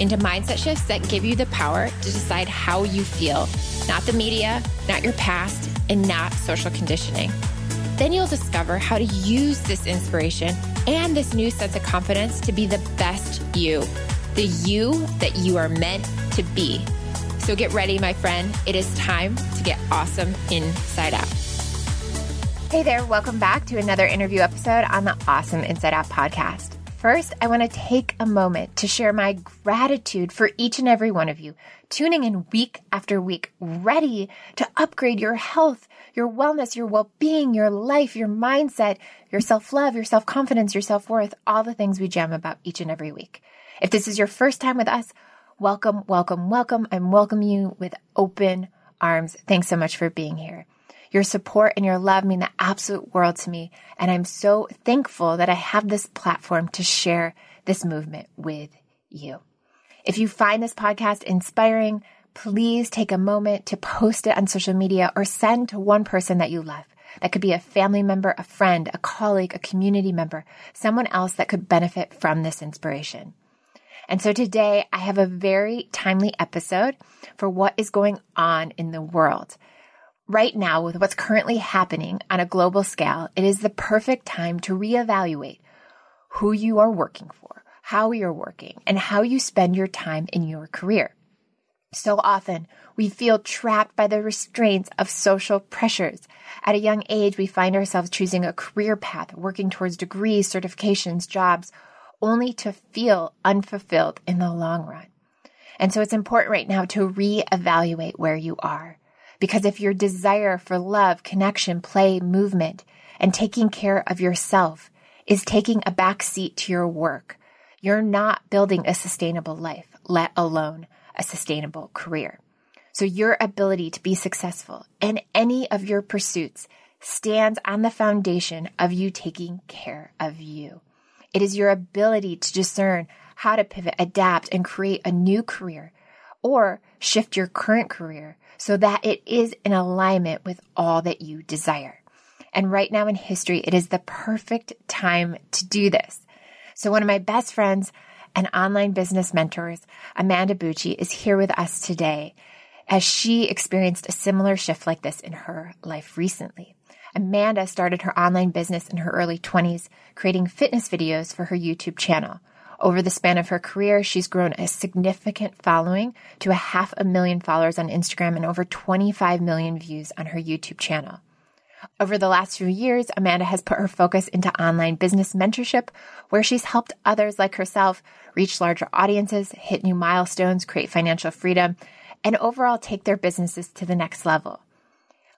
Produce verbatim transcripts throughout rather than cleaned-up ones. into mindset shifts that give you the power to decide how you feel, not the media, not your past, and not social conditioning. Then you'll discover how to use this inspiration and this new sense of confidence to be the best you, the you that you are meant to be. So get ready, my friend. It is time to get awesome inside out. Hey there, welcome back to another interview episode on the Awesome Inside Out podcast. First, I want to take a moment to share my gratitude for each and every one of you tuning in week after week, ready to upgrade your health, your wellness, your well-being, your life, your mindset, your self-love, your self-confidence, your self-worth, all the things we jam about each and every week. If this is your first time with us, welcome, welcome, welcome. I'm welcoming you with open arms. Thanks so much for being here. Your support and your love mean the absolute world to me, and I'm so thankful that I have this platform to share this movement with you. If you find this podcast inspiring, please take a moment to post it on social media or send to one person that you love. That could be a family member, a friend, a colleague, a community member, someone else that could benefit from this inspiration. And so today, I have a very timely episode for what is going on in the world. Right now, with what's currently happening on a global scale, it is the perfect time to reevaluate who you are working for, how you're working, and how you spend your time in your career. So often, we feel trapped by the restraints of social pressures. At a young age, we find ourselves choosing a career path, working towards degrees, certifications, jobs, only to feel unfulfilled in the long run. And so it's important right now to reevaluate where you are. Because if your desire for love, connection, play, movement, and taking care of yourself is taking a backseat to your work, you're not building a sustainable life, let alone a sustainable career. So your ability to be successful in any of your pursuits stands on the foundation of you taking care of you. It is your ability to discern how to pivot, adapt, and create a new career or shift your current career so that it is in alignment with all that you desire. And right now in history, it is the perfect time to do this. So one of my best friends and online business mentors, Amanda Bucci, is here with us today as she experienced a similar shift like this in her life recently. Amanda started her online business in her early twenties, creating fitness videos for her YouTube channel. Over the span of her career, she's grown a significant following to a half a million followers on Instagram and over twenty-five million views on her YouTube channel. Over the last few years, Amanda has put her focus into online business mentorship, where she's helped others like herself reach larger audiences, hit new milestones, create financial freedom, and overall take their businesses to the next level.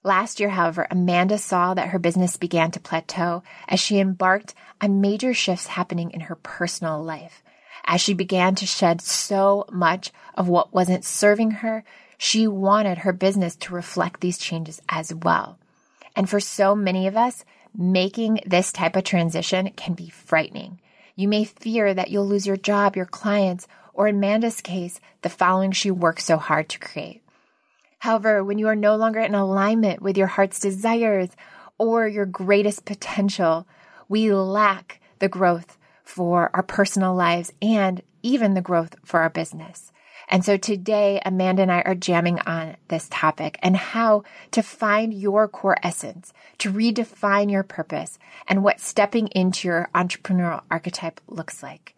Last year, however, Amanda saw that her business began to plateau as she embarked on major shifts happening in her personal life. As she began to shed so much of what wasn't serving her, she wanted her business to reflect these changes as well. And for so many of us, making this type of transition can be frightening. You may fear that you'll lose your job, your clients, or in Amanda's case, the following she worked so hard to create. However, when you are no longer in alignment with your heart's desires or your greatest potential, we lack the growth for our personal lives and even the growth for our business. And so today, Amanda and I are jamming on this topic and how to find your core essence, to redefine your purpose, and what stepping into your entrepreneurial archetype looks like.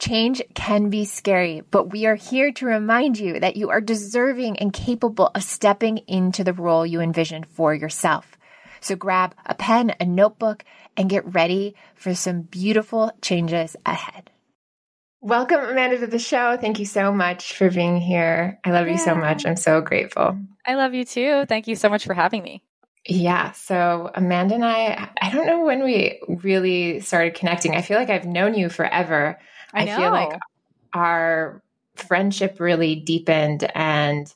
Change can be scary, but we are here to remind you that you are deserving and capable of stepping into the role you envision for yourself. So grab a pen, a notebook, and get ready for some beautiful changes ahead. Welcome, Amanda, to the show. Thank you so much for being here. I love yeah. you so much. I'm so grateful. I love you too. Thank you so much for having me. Yeah. So Amanda and I, I don't know when we really started connecting. I feel like I've known you forever. I, I feel like our friendship really deepened and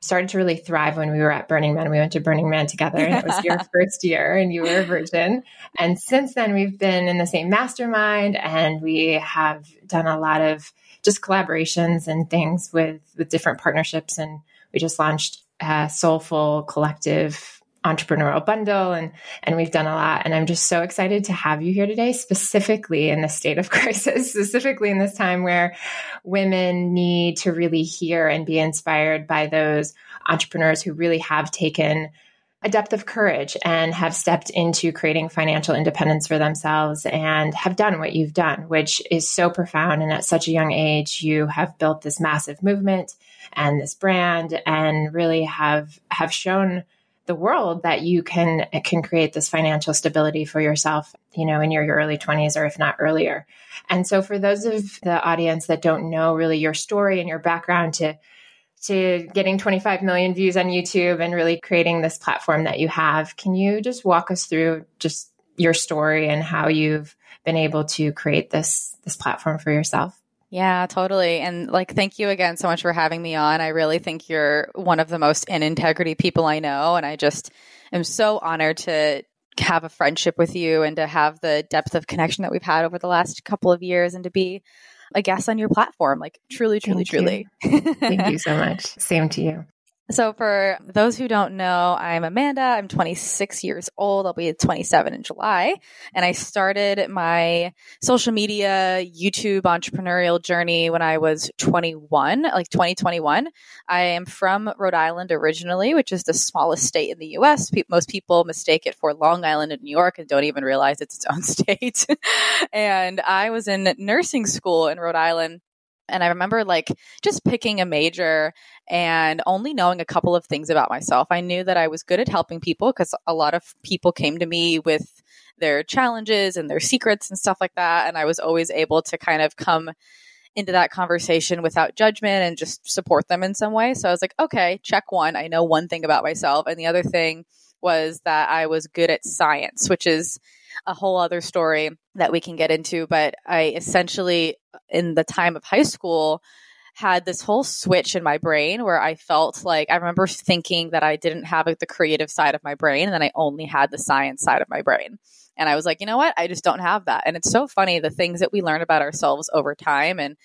started to really thrive when we were at Burning Man. We went to Burning Man together, and it was your first year and you were a virgin. And since then we've been in the same mastermind, and we have done a lot of just collaborations and things with, with different partnerships. And we just launched a Soulful Collective entrepreneurial bundle, and, and we've done a lot. And I'm just so excited to have you here today, specifically in this state of crisis, specifically in this time where women need to really hear and be inspired by those entrepreneurs who really have taken a depth of courage and have stepped into creating financial independence for themselves and have done what you've done, which is so profound. And at such a young age, you have built this massive movement and this brand, and really have, have shown the world that you can can create this financial stability for yourself, you know, in your, your early twenties, or if not earlier. And so for those of the audience that don't know really your story and your background to to getting twenty-five million views on YouTube and really creating this platform that you have, can you just walk us through just your story and how you've been able to create this this platform for yourself? Yeah, totally. And like, thank you again so much for having me on. I really think you're one of the most in integrity people I know. And I just am so honored to have a friendship with you and to have the depth of connection that we've had over the last couple of years, and to be a guest on your platform. Like truly, truly, truly. Thank you so much. Same to you. So for those who don't know, I'm Amanda. I'm twenty-six years old. I'll be twenty-seven in July. And I started my social media, YouTube entrepreneurial journey when I was twenty-one, like twenty twenty-one. I am from Rhode Island originally, which is the smallest state in the U S. Pe- most people mistake it for Long Island in New York and don't even realize it's its own state. And I was in nursing school in Rhode Island. And I remember like just picking a major and only knowing a couple of things about myself. I knew that I was good at helping people because a lot of people came to me with their challenges and their secrets and stuff like that. And I was always able to kind of come into that conversation without judgment and just support them in some way. So I was like, okay, check one. I know one thing about myself. And the other thing was that I was good at science, which is a whole other story that we can get into. But I essentially, in the time of high school, had this whole switch in my brain where I felt like, I remember thinking that I didn't have like, the creative side of my brain, and then I only had the science side of my brain. And I was like, you know what? I just don't have that. And it's so funny, the things that we learn about ourselves over time and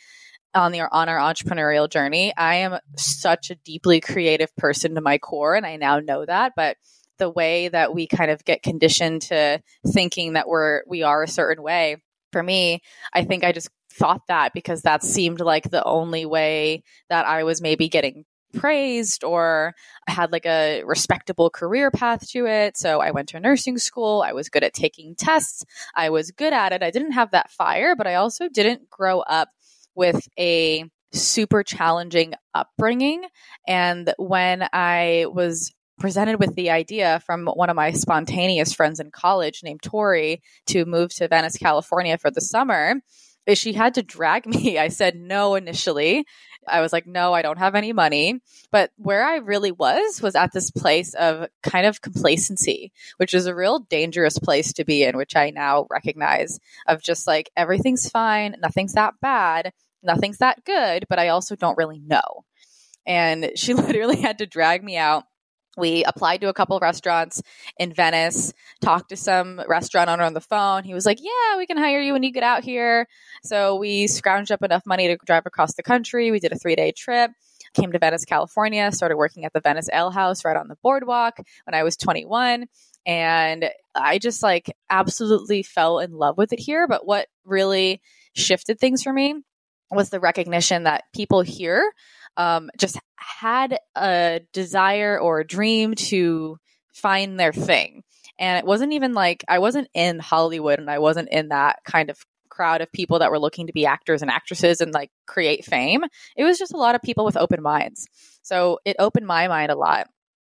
on the on our entrepreneurial journey. I am such a deeply creative person to my core, and I now know that. But the way that we kind of get conditioned to thinking that we're, we are a certain way. For me, I think I just thought that because that seemed like the only way that I was maybe getting praised, or I had like a respectable career path to it. So I went to nursing school. I was good at taking tests. I was good at it. I didn't have that fire, but I also didn't grow up with a super challenging upbringing. And when I was presented with the idea from one of my spontaneous friends in college named Tori to move to Venice, California for the summer, she had to drag me. I said no initially. I was like, no, I don't have any money. But where I really was, was at this place of kind of complacency, which is a real dangerous place to be in, which I now recognize, of just like, everything's fine. Nothing's that bad. Nothing's that good. But I also don't really know. And she literally had to drag me out. We applied to a couple of restaurants in Venice, talked to some restaurant owner on the phone. He was like, yeah, we can hire you when you get out here. So we scrounged up enough money to drive across the country. We did a three-day trip, came to Venice, California, started working at the Venice Ale House right on the boardwalk when I was twenty-one. And I just like absolutely fell in love with it here. But what really shifted things for me was the recognition that people here um, just had a desire or a dream to find their thing. And it wasn't even like, I wasn't in Hollywood, and I wasn't in that kind of crowd of people that were looking to be actors and actresses and like create fame. It was just a lot of people with open minds. So it opened my mind a lot.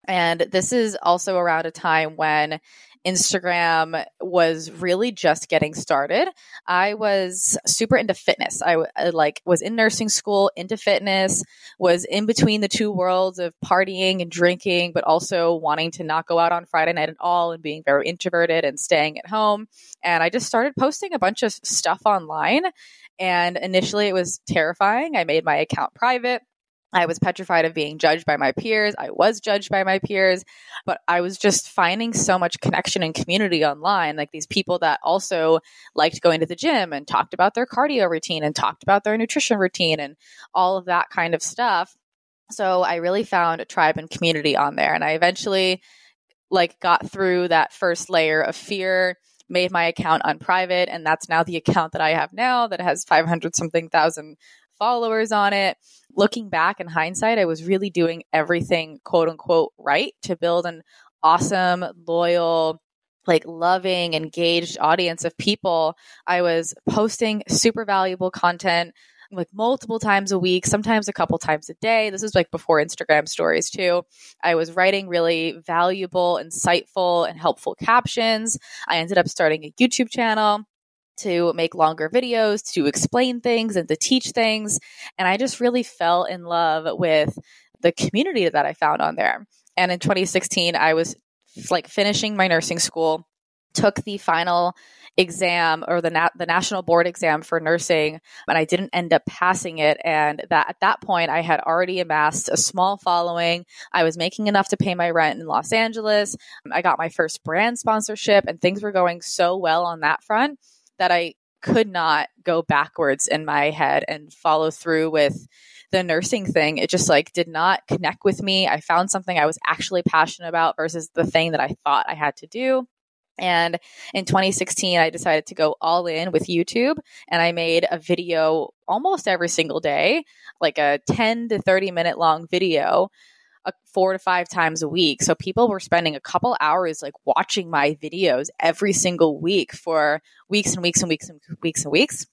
And this is also around a time when Instagram was really just getting started. I was super into fitness. I, I like was in nursing school, into fitness, was in between the two worlds of partying and drinking, but also wanting to not go out on Friday night at all and being very introverted and staying at home. And I just started posting a bunch of stuff online. And initially it was terrifying. I made my account private. I was petrified of being judged by my peers. I was judged by my peers, but I was just finding so much connection and community online, like these people that also liked going to the gym and talked about their cardio routine and talked about their nutrition routine and all of that kind of stuff. So I really found a tribe and community on there. And I eventually like got through that first layer of fear, made my account on private, and that's now the account that I have now that has five hundred something thousand followers on it. Looking back in hindsight, I was really doing everything quote unquote right to build an awesome, loyal, like loving, engaged audience of people. I was posting super valuable content like multiple times a week, sometimes a couple times a day. This is like before Instagram stories too. I was writing really valuable, insightful, and helpful captions. I ended up starting a YouTube channel to make longer videos, to explain things and to teach things. And I just really fell in love with the community that I found on there. And in twenty sixteen, I was like finishing my nursing school, took the final exam or the na- the national board exam for nursing, and I didn't end up passing it. And that at that point, I had already amassed a small following. I was making enough to pay my rent in Los Angeles. I got my first brand sponsorship, and things were going so well on that front that I could not go backwards in my head and follow through with the nursing thing. It just like did not connect with me. I found something I was actually passionate about versus the thing that I thought I had to do. And in twenty sixteen, I decided to go all in with YouTube, and I made a video almost every single day, like a ten to thirty minute long video, uh, four to five times a week. So people were spending a couple hours like watching my videos every single week for weeks and weeks and weeks and weeks and weeks.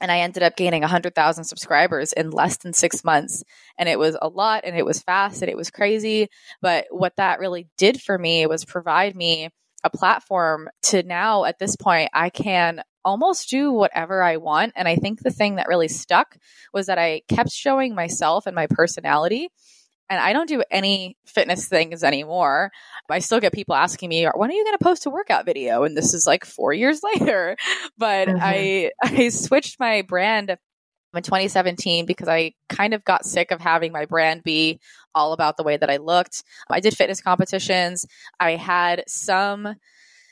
And I ended up gaining one hundred thousand subscribers in less than six months. And it was a lot, and it was fast, and it was crazy. But what that really did for me was provide me a platform to now at this point, I can almost do whatever I want. And I think the thing that really stuck was that I kept showing myself and my personality. And I don't do any fitness things anymore. I still get people asking me, when are you going to post a workout video? And this is like four years later. But mm-hmm. I I switched my brand in twenty seventeen because I kind of got sick of having my brand be all about the way that I looked. I did fitness competitions. I had some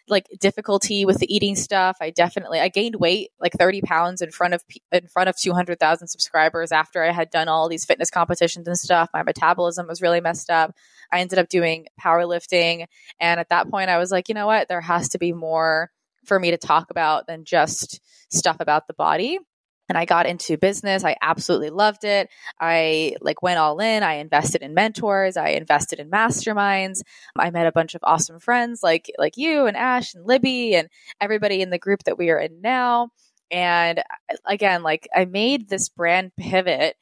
like difficulty with the eating stuff. I definitely, I gained weight like thirty pounds in front of, in front of two hundred thousand subscribers after I had done all these fitness competitions and stuff. My metabolism was really messed up. I ended up doing powerlifting. And at that point I was like, you know what, there has to be more for me to talk about than just stuff about the body. And I got into business. I absolutely loved it. I like went all in. I invested in mentors. I invested in masterminds. I met a bunch of awesome friends like like you and Ash and Libby and everybody in the group that we are in now. And again, like I made this brand pivot,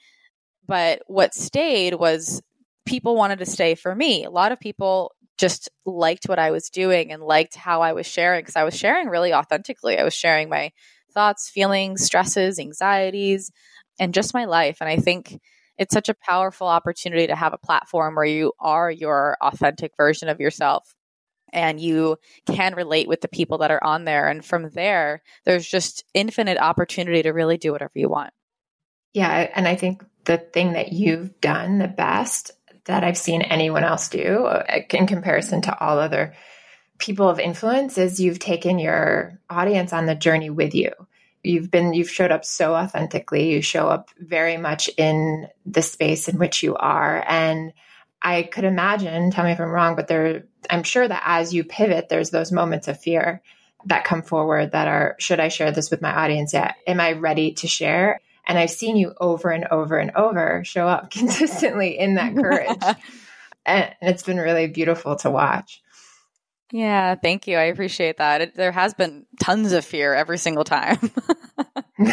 but what stayed was people wanted to stay for me. A lot of people just liked what I was doing and liked how I was sharing because I was sharing really authentically. I was sharing my thoughts, feelings, stresses, anxieties, and just my life. And I think it's such a powerful opportunity to have a platform where you are your authentic version of yourself and you can relate with the people that are on there. And from there, there's just infinite opportunity to really do whatever you want. Yeah. And I think the thing that you've done the best that I've seen anyone else do in comparison to all other people of influence is you've taken your audience on the journey with you. You've been, you've showed up so authentically. You show up very much in the space in which you are. And I could imagine, tell me if I'm wrong, but there, I'm sure that as you pivot, there's those moments of fear that come forward that are, should I share this with my audience yet? Am I ready to share? And I've seen you over and over and over show up consistently in that courage. And it's been really beautiful to watch. Yeah, thank you. I appreciate that. It, there has been tons of fear every single time. um,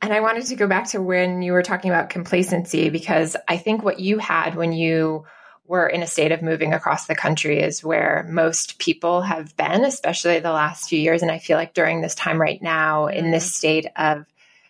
and I wanted to go back to when you were talking about complacency, because I think what you had when you we're in a state of moving across the country is where most people have been, especially the last few years. And I feel like during this time right now, in this state of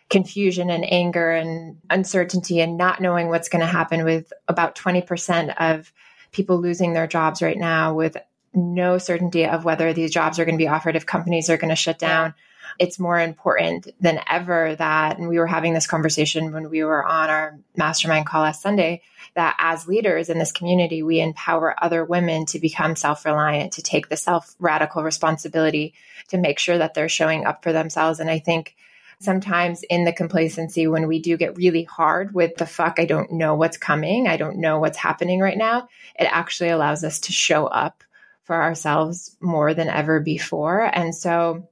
confusion and anger and uncertainty and not knowing what's going to happen, with about twenty percent of people losing their jobs right now with no certainty of whether these jobs are going to be offered, if companies are going to shut down, it's more important than ever that, and we were having this conversation when we were on our mastermind call last Sunday, that as leaders in this community, we empower other women to become self-reliant, to take the self-radical responsibility, to make sure that they're showing up for themselves. And I think sometimes in the complacency, when we do get really hard with the fuck, I don't know what's coming, I don't know what's happening right now, it actually allows us to show up for ourselves more than ever before. And so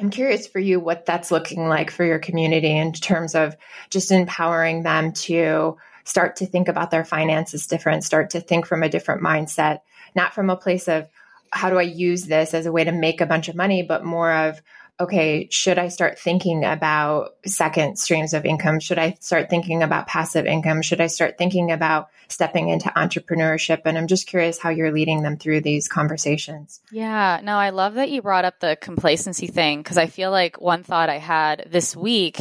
I'm curious for you what that's looking like for your community in terms of just empowering them to start to think about their finances different, start to think from a different mindset, not from a place of how do I use this as a way to make a bunch of money, but more of, okay, should I start thinking about second streams of income? Should I start thinking about passive income? Should I start thinking about stepping into entrepreneurship? And I'm just curious how you're leading them through these conversations. Yeah, no, I love that you brought up the complacency thing, because I feel like one thought I had this week,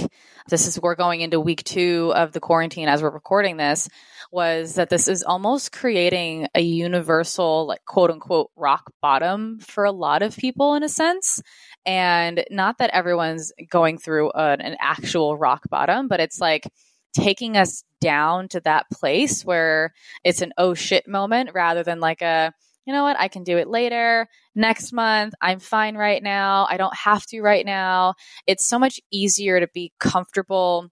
this is, we're going into week two of the quarantine as we're recording this, was that this is almost creating a universal, like, quote unquote, rock bottom for a lot of people in a sense. And not that everyone's going through an, an actual rock bottom, but it's like taking us down to that place where it's an oh shit moment rather than like a, you know what, I can do it later, next month, I'm fine right now, I don't have to right now. It's so much easier to be comfortable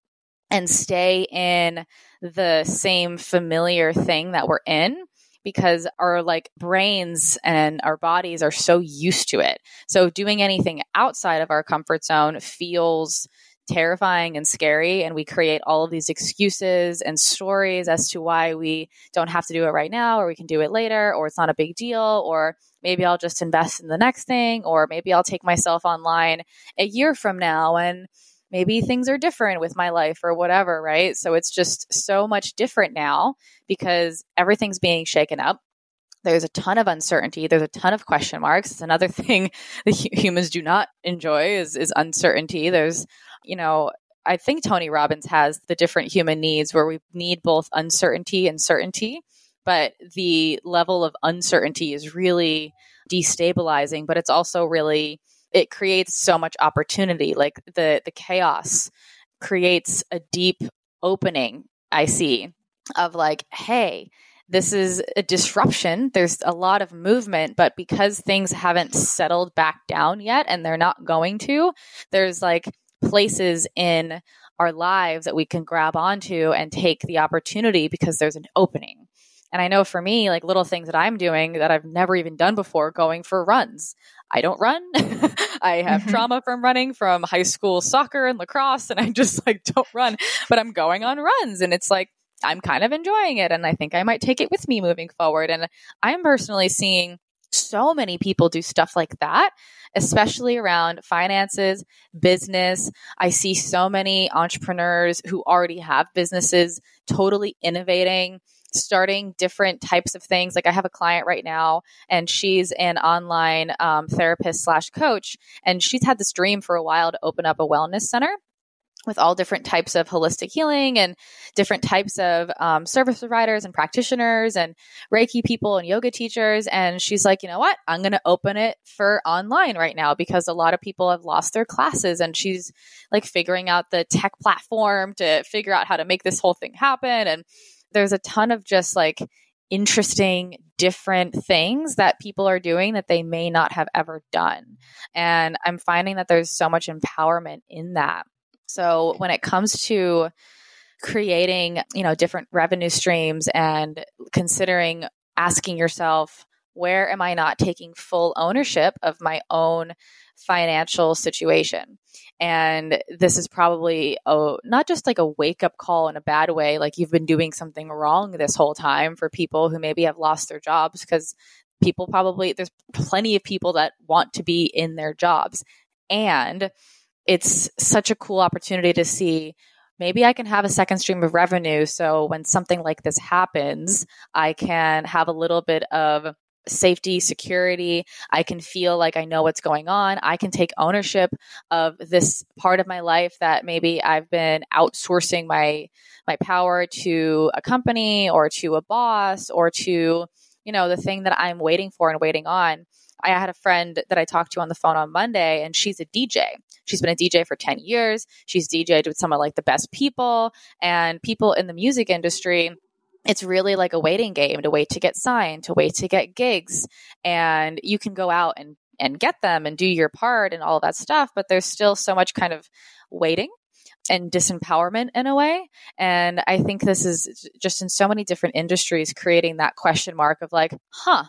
and stay in the same familiar thing that we're in, because our like brains and our bodies are so used to it. So doing anything outside of our comfort zone feels terrifying and scary. And we create all of these excuses and stories as to why we don't have to do it right now, or we can do it later, or it's not a big deal, or maybe I'll just invest in the next thing, or maybe I'll take myself online a year from now and maybe things are different with my life or whatever, right? So it's just so much different now because everything's being shaken up. There's a ton of uncertainty. There's a ton of question marks. It's another thing that humans do not enjoy is, is uncertainty. There's, you know, I think Tony Robbins has the different human needs where we need both uncertainty and certainty, but the level of uncertainty is really destabilizing, but it's also really, it creates so much opportunity. Like the the chaos creates a deep opening, I see, of like, hey, this is a disruption. There's a lot of movement, but because things haven't settled back down yet and they're not going to, there's like places in our lives that we can grab onto and take the opportunity because there's an opening. And I know for me, like little things that I'm doing that I've never even done before, going for runs. I don't run. I have mm-hmm. trauma from running from high school soccer and lacrosse, and I just like don't run, but I'm going on runs and it's like, I'm kind of enjoying it. And I think I might take it with me moving forward. And I'm personally seeing so many people do stuff like that, especially around finances, business. I see so many entrepreneurs who already have businesses totally innovating, starting different types of things. Like I have a client right now and she's an online um, therapist slash coach. And she's had this dream for a while to open up a wellness center with all different types of holistic healing and different types of um, service providers and practitioners and Reiki people and yoga teachers. And she's like, you know what, I'm going to open it for online right now because a lot of people have lost their classes. And she's like figuring out the tech platform to figure out how to make this whole thing happen. And there's a ton of just like interesting, different things that people are doing that they may not have ever done. And I'm finding that there's so much empowerment in that. So when it comes to creating, you know, different revenue streams and considering asking yourself, where am I not taking full ownership of my own financial situation? And this is probably a, not just like a wake-up call in a bad way, like you've been doing something wrong this whole time for people who maybe have lost their jobs, because people probably, there's plenty of people that want to be in their jobs. And it's such a cool opportunity to see maybe I can have a second stream of revenue. So when something like this happens, I can have a little bit of safety, security. I can feel like I know what's going on. I can take ownership of this part of my life that maybe I've been outsourcing my my power to a company or to a boss or to, you know, the thing that I'm waiting for and waiting on. I had a friend that I talked to on the phone on Monday, and she's a D J. She's been a D J for ten years. She's D J'd with some of like the best people and people in the music industry. It's really like a waiting game, to wait to get signed, to wait to get gigs. And you can go out and, and get them and do your part and all that stuff, but there's still so much kind of waiting and disempowerment in a way. And I think this is just in so many different industries creating that question mark of like, huh,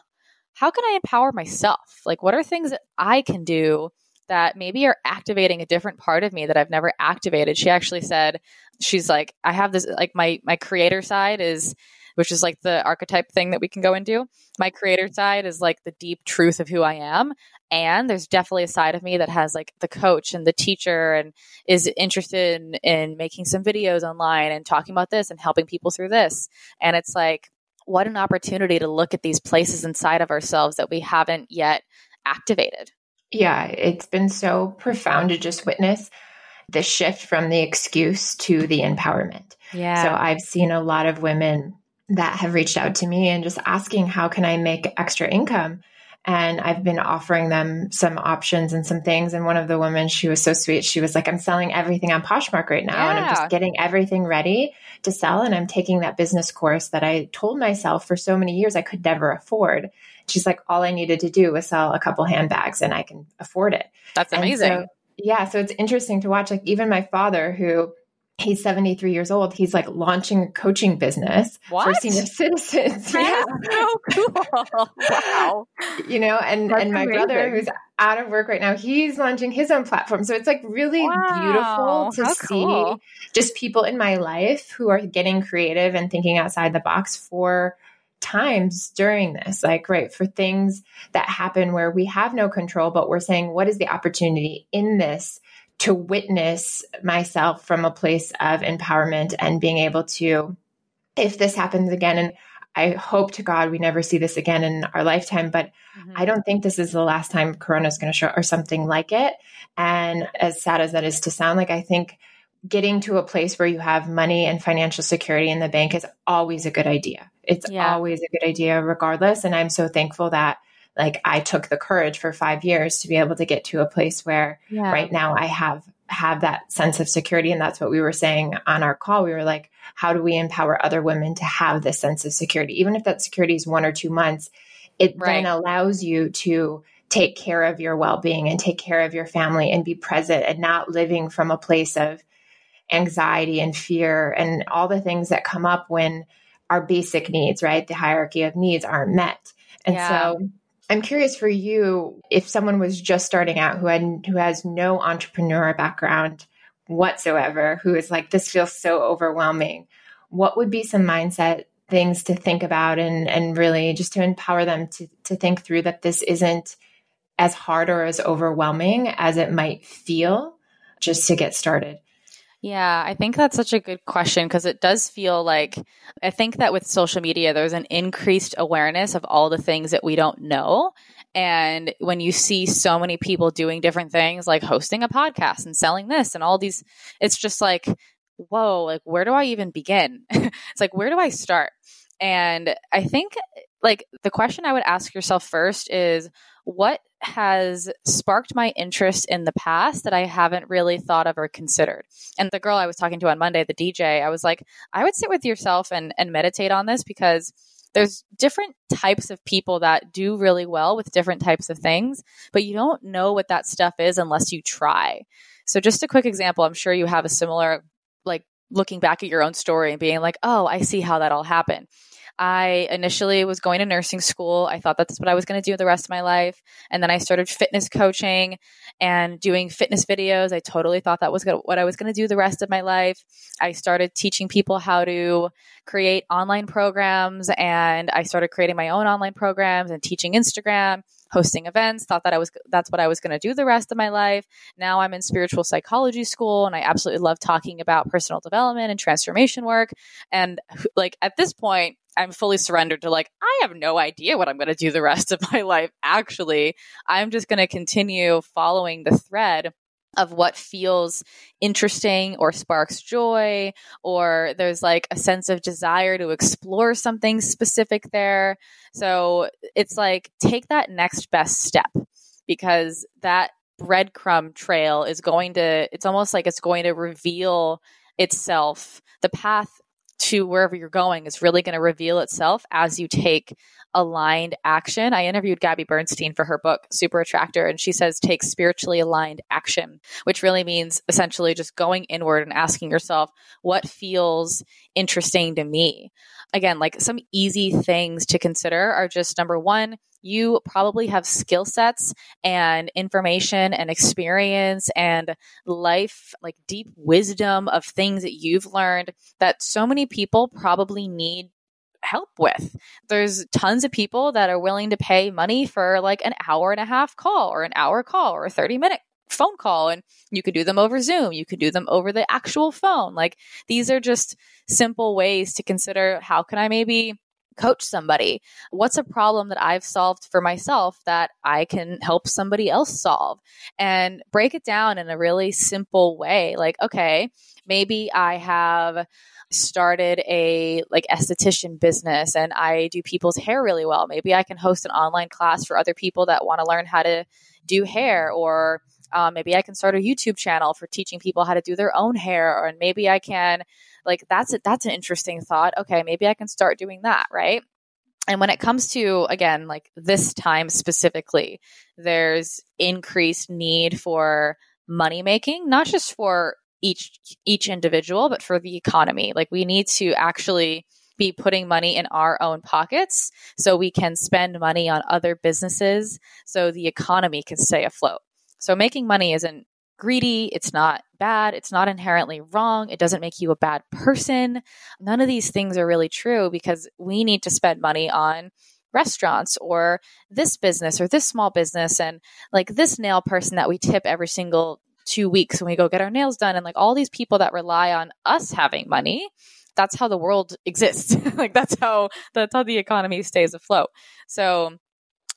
how can I empower myself? Like, what are things that I can do that maybe are activating a different part of me that I've never activated? She actually said, she's like, I have this, like my, my creator side is, which is like the archetype thing that we can go into. My creator side is like the deep truth of who I am. And there's definitely a side of me that has like the coach and the teacher and is interested in, in making some videos online and talking about this and helping people through this. And it's like, what an opportunity to look at these places inside of ourselves that we haven't yet activated. Yeah, it's been so profound to just witness the shift from the excuse to the empowerment. Yeah. So I've seen a lot of women that have reached out to me and just asking, how can I make extra income? And I've been offering them some options and some things. And one of the women, she was so sweet. She was like, I'm selling everything on Poshmark right now. Yeah. And I'm just getting everything ready to sell. And I'm taking that business course that I told myself for so many years I could never afford. She's like, all I needed to do was sell a couple handbags and I can afford it. That's amazing. So, yeah. So it's interesting to watch. Like even my father, who he's seventy-three years old, he's like launching a coaching business what? for senior citizens. That yeah. is so cool. Wow. You know, and, and my amazing. brother, who's out of work right now, he's launching his own platform. So it's like really wow. beautiful to How see cool. just people in my life who are getting creative and thinking outside the box for times during this, like, right, for things that happen where we have no control, but we're saying, what is the opportunity in this to witness myself from a place of empowerment and being able to, if this happens again, and I hope to God we never see this again in our lifetime, but mm-hmm. I don't think this is the last time Corona is going to show or something like it. And as sad as that is to sound, like, I think getting to a place where you have money and financial security in the bank is always a good idea. It's yeah. always a good idea regardless. And I'm so thankful that like I took the courage for five years to be able to get to a place where yeah. right now I have, have that sense of security. And that's what we were saying on our call. We were like, how do we empower other women to have this sense of security? Even if that security is one or two months, it right. then allows you to take care of your well-being and take care of your family and be present and not living from a place of anxiety and fear and all the things that come up when our basic needs, right? The hierarchy of needs aren't met. And yeah. so I'm curious for you, if someone was just starting out who had, who has no entrepreneur background whatsoever, who is like, this feels so overwhelming, what would be some mindset things to think about and, and really just to empower them to, to think through that this isn't as hard or as overwhelming as it might feel just to get started? Yeah, I think that's such a good question because it does feel like, I think that with social media, there's an increased awareness of all the things that we don't know. And when you see so many people doing different things, like hosting a podcast and selling this and all these, it's just like, whoa, like, where do I even begin? It's like, where do I start? And I think like the question I would ask yourself first is, what has sparked my interest in the past that I haven't really thought of or considered? And the girl I was talking to on Monday, the D J, I was like, I would sit with yourself and, and meditate on this because there's different types of people that do really well with different types of things, but you don't know what that stuff is unless you try. So just a quick example, I'm sure you have a similar, like looking back at your own story and being like, oh, I see how that all happened. I initially was going to nursing school. I thought that's what I was going to do the rest of my life. And then I started fitness coaching and doing fitness videos. I totally thought that was what I was going to do the rest of my life. I started teaching people how to create online programs and I started creating my own online programs and teaching Instagram. hosting events, thought that I was, that's what I was going to do the rest of my life. Now I'm in spiritual psychology school and I absolutely love talking about personal development and transformation work. And like at this point, I'm fully surrendered to like, I have no idea what I'm going to do the rest of my life. Actually, I'm just going to continue following the thread of what feels interesting or sparks joy, or there's like a sense of desire to explore something specific there. So it's like, take that next best step, because that breadcrumb trail is going to, it's almost like it's going to reveal itself. The path to wherever you're going is really going to reveal itself as you take aligned action. I interviewed Gabby Bernstein for her book, Super Attractor, and she says, take spiritually aligned action, which really means essentially just going inward and asking yourself, what feels interesting to me? Again, like some easy things to consider are just number one, you probably have skill sets and information and experience and life, like deep wisdom of things that you've learned that so many people probably need help with. There's tons of people that are willing to pay money for like an hour and a half call or an hour call or a thirty minute phone call. And you could do them over Zoom. You could do them over the actual phone. Like these are just simple ways to consider, how can I maybe coach somebody? What's a problem that I've solved for myself that I can help somebody else solve? And break it down in a really simple way. Like, okay, maybe I have started a like esthetician business and I do people's hair really well. Maybe I can host an online class for other people that want to learn how to do hair, or Um, maybe I can start a YouTube channel for teaching people how to do their own hair, or and maybe I can, like, that's a, that's an interesting thought. Okay, maybe I can start doing that, right? And when it comes to, again, like this time specifically, there's increased need for money making, not just for each each individual, but for the economy. Like we need to actually be putting money in our own pockets so we can spend money on other businesses so the economy can stay afloat. So making money isn't greedy. It's not bad. It's not inherently wrong. It doesn't make you a bad person. None of these things are really true, because we need to spend money on restaurants or this business or this small business and like this nail person that we tip every single two weeks when we go get our nails done. And like all these people that rely on us having money, that's how the world exists. Like that's how, that's how the economy stays afloat. So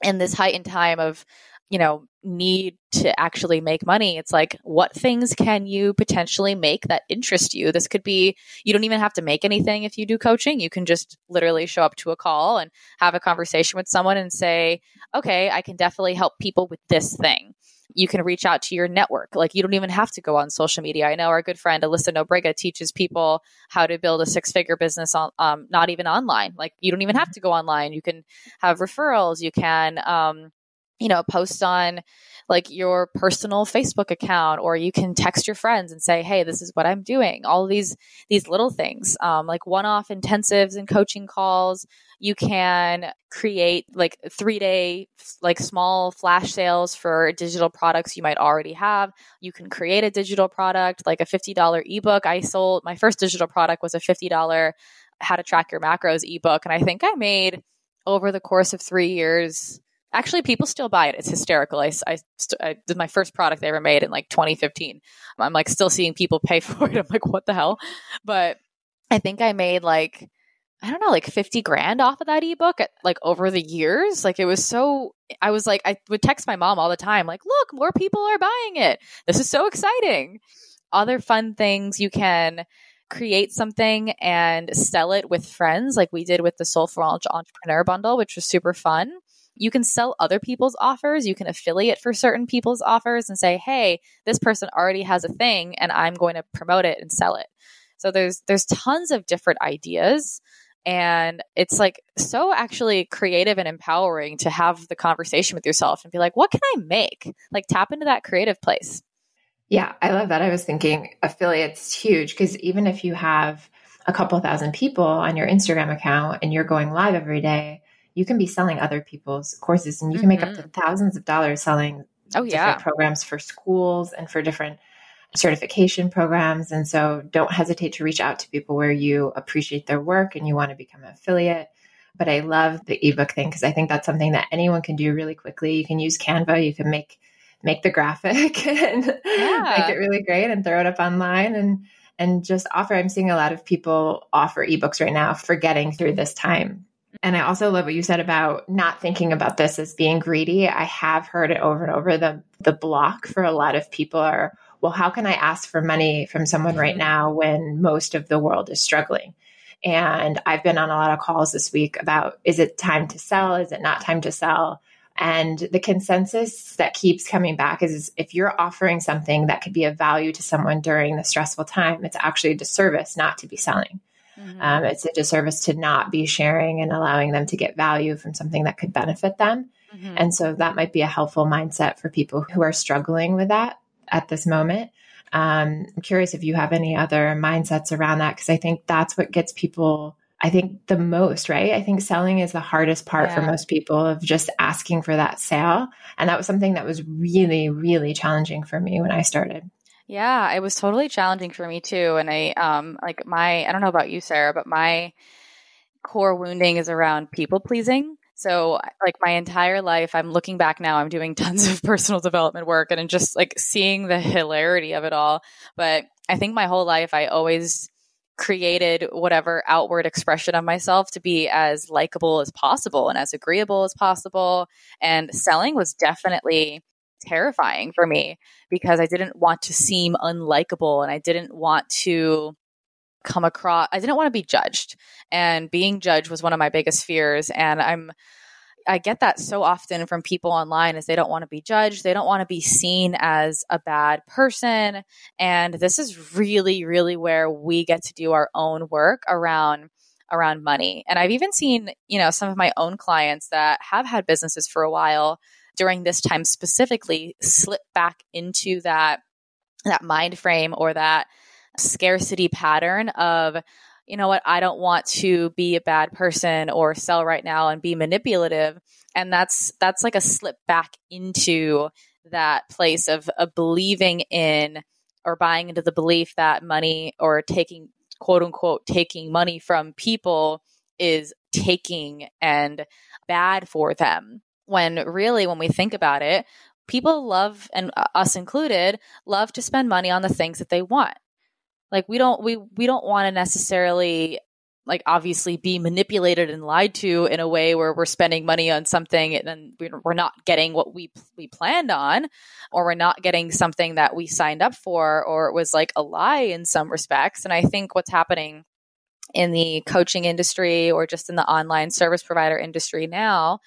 in this heightened time of, you know, need to actually make money, it's like, what things can you potentially make that interest you? This could be, you don't even have to make anything if you do coaching. You can just literally show up to a call and have a conversation with someone and say, okay, I can definitely help people with this thing. You can reach out to your network. Like you don't even have to go on social media. I know our good friend Alyssa Nobrega teaches people how to build a six-figure business on, um, not even online. Like you don't even have to go online. You can have referrals. You can, um, you know, post on like your personal Facebook account, or you can text your friends and say, hey, this is what I'm doing. All these, these little things, um, like one-off intensives and coaching calls. You can create like three day, like small flash sales for digital products you might already have. You can create a digital product, like a fifty dollars ebook. I sold, my first digital product was a fifty dollars How to Track Your Macros ebook. And I think I made over the course of three years, actually, people still buy it. It's hysterical. I, I, I did my first product I ever made in like twenty fifteen. I'm like still seeing people pay for it. I'm like, what the hell? But I think I made like, I don't know, like fifty grand off of that ebook at, like over the years. Like it was so, I was like, I would text my mom all the time, like, look, more people are buying it. This is so exciting. Other fun things you can create something and sell it with friends, like we did with the Soulful Entrepreneur Bundle, which was super fun. You can sell other people's offers. You can affiliate for certain people's offers and say, hey, this person already has a thing and I'm going to promote it and sell it. So there's there's tons of different ideas. And it's like so actually creative and empowering to have the conversation with yourself and be like, what can I make? Like tap into that creative place. Yeah, I love that. I was thinking affiliates huge, because even if you have a couple thousand people on your Instagram account and you're going live every day, you can be selling other people's courses, and you can mm-hmm. make up to thousands of dollars selling oh, different yeah. programs for schools and for different certification programs. And so don't hesitate to reach out to people where you appreciate their work and you want to become an affiliate. But I love the ebook thing because I think that's something that anyone can do really quickly. You can use Canva, you can make make the graphic and yeah. make it really great and throw it up online and and just offer. I'm seeing a lot of people offer ebooks right now for getting through this time. And I also love what you said about not thinking about this as being greedy. I have heard it over and over. The the block for a lot of people are, well, how can I ask for money from someone right now when most of the world is struggling? And I've been on a lot of calls this week about, is it time to sell? Is it not time to sell? And the consensus that keeps coming back is, is if you're offering something that could be of value to someone during the stressful time, it's actually a disservice not to be selling. Mm-hmm. Um, it's a disservice to not be sharing and allowing them to get value from something that could benefit them. Mm-hmm. And so that might be a helpful mindset for people who are struggling with that at this moment. Um, I'm curious if you have any other mindsets around that, because I think that's what gets people, I think, the most, right? I think selling is the hardest part yeah. for most people, of just asking for that sale. And that was something that was really, really challenging for me when I started. Yeah, it was totally challenging for me too. And I, um, like my, I don't know about you, Sarah, but my core wounding is around people pleasing. So like my entire life, I'm looking back now, I'm doing tons of personal development work and I'm just like seeing the hilarity of it all. But I think my whole life, I always created whatever outward expression of myself to be as likable as possible and as agreeable as possible. And selling was definitely terrifying for me because I didn't want to seem unlikable and I didn't want to come across, I didn't want to be judged, and being judged was one of my biggest fears. And I'm, I get that so often from people online, is they don't want to be judged. They don't want to be seen as a bad person. And this is really, really where we get to do our own work around, around money. And I've even seen, you know, some of my own clients that have had businesses for a while during this time specifically slip back into that, that mind frame or that scarcity pattern of, you know what, I don't want to be a bad person or sell right now and be manipulative. And that's, that's like a slip back into that place of, of believing in or buying into the belief that money or taking, quote unquote, taking money from people is taking and bad for them. When really, when we think about it, people love, and us included, love to spend money on the things that they want. Like we don't, we, we don't want to necessarily like obviously be manipulated and lied to in a way where we're spending money on something and then we're not getting what we, we planned on, or we're not getting something that we signed up for, or it was like a lie in some respects. And I think what's happening in the coaching industry or just in the online service provider industry now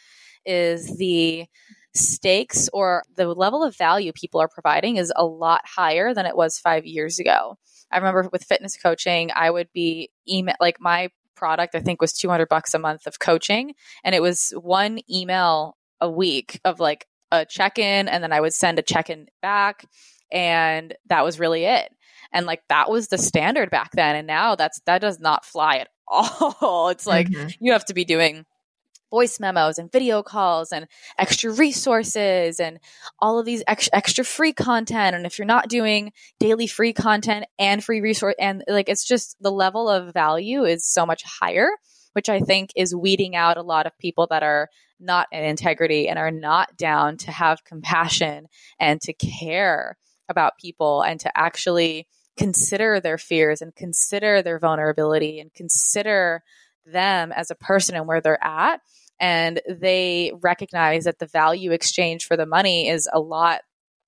is the stakes or the level of value people are providing is a lot higher than it was five years ago. I remember with fitness coaching, I would be email, like my product, I think was two hundred bucks a month of coaching. And it was one email a week of like a check-in. And then I would send a check-in back. And that was really it. And like, that was the standard back then. And now that's, that does not fly at all. It's like, mm-hmm. you have to be doing voice memos and video calls and extra resources and all of these ex- extra free content. And if you're not doing daily free content and free resource, and like, it's just the level of value is so much higher, which I think is weeding out a lot of people that are not in integrity and are not down to have compassion and to care about people and to actually consider their fears and consider their vulnerability and consider them as a person and where they're at. And they recognize that the value exchange for the money is a lot,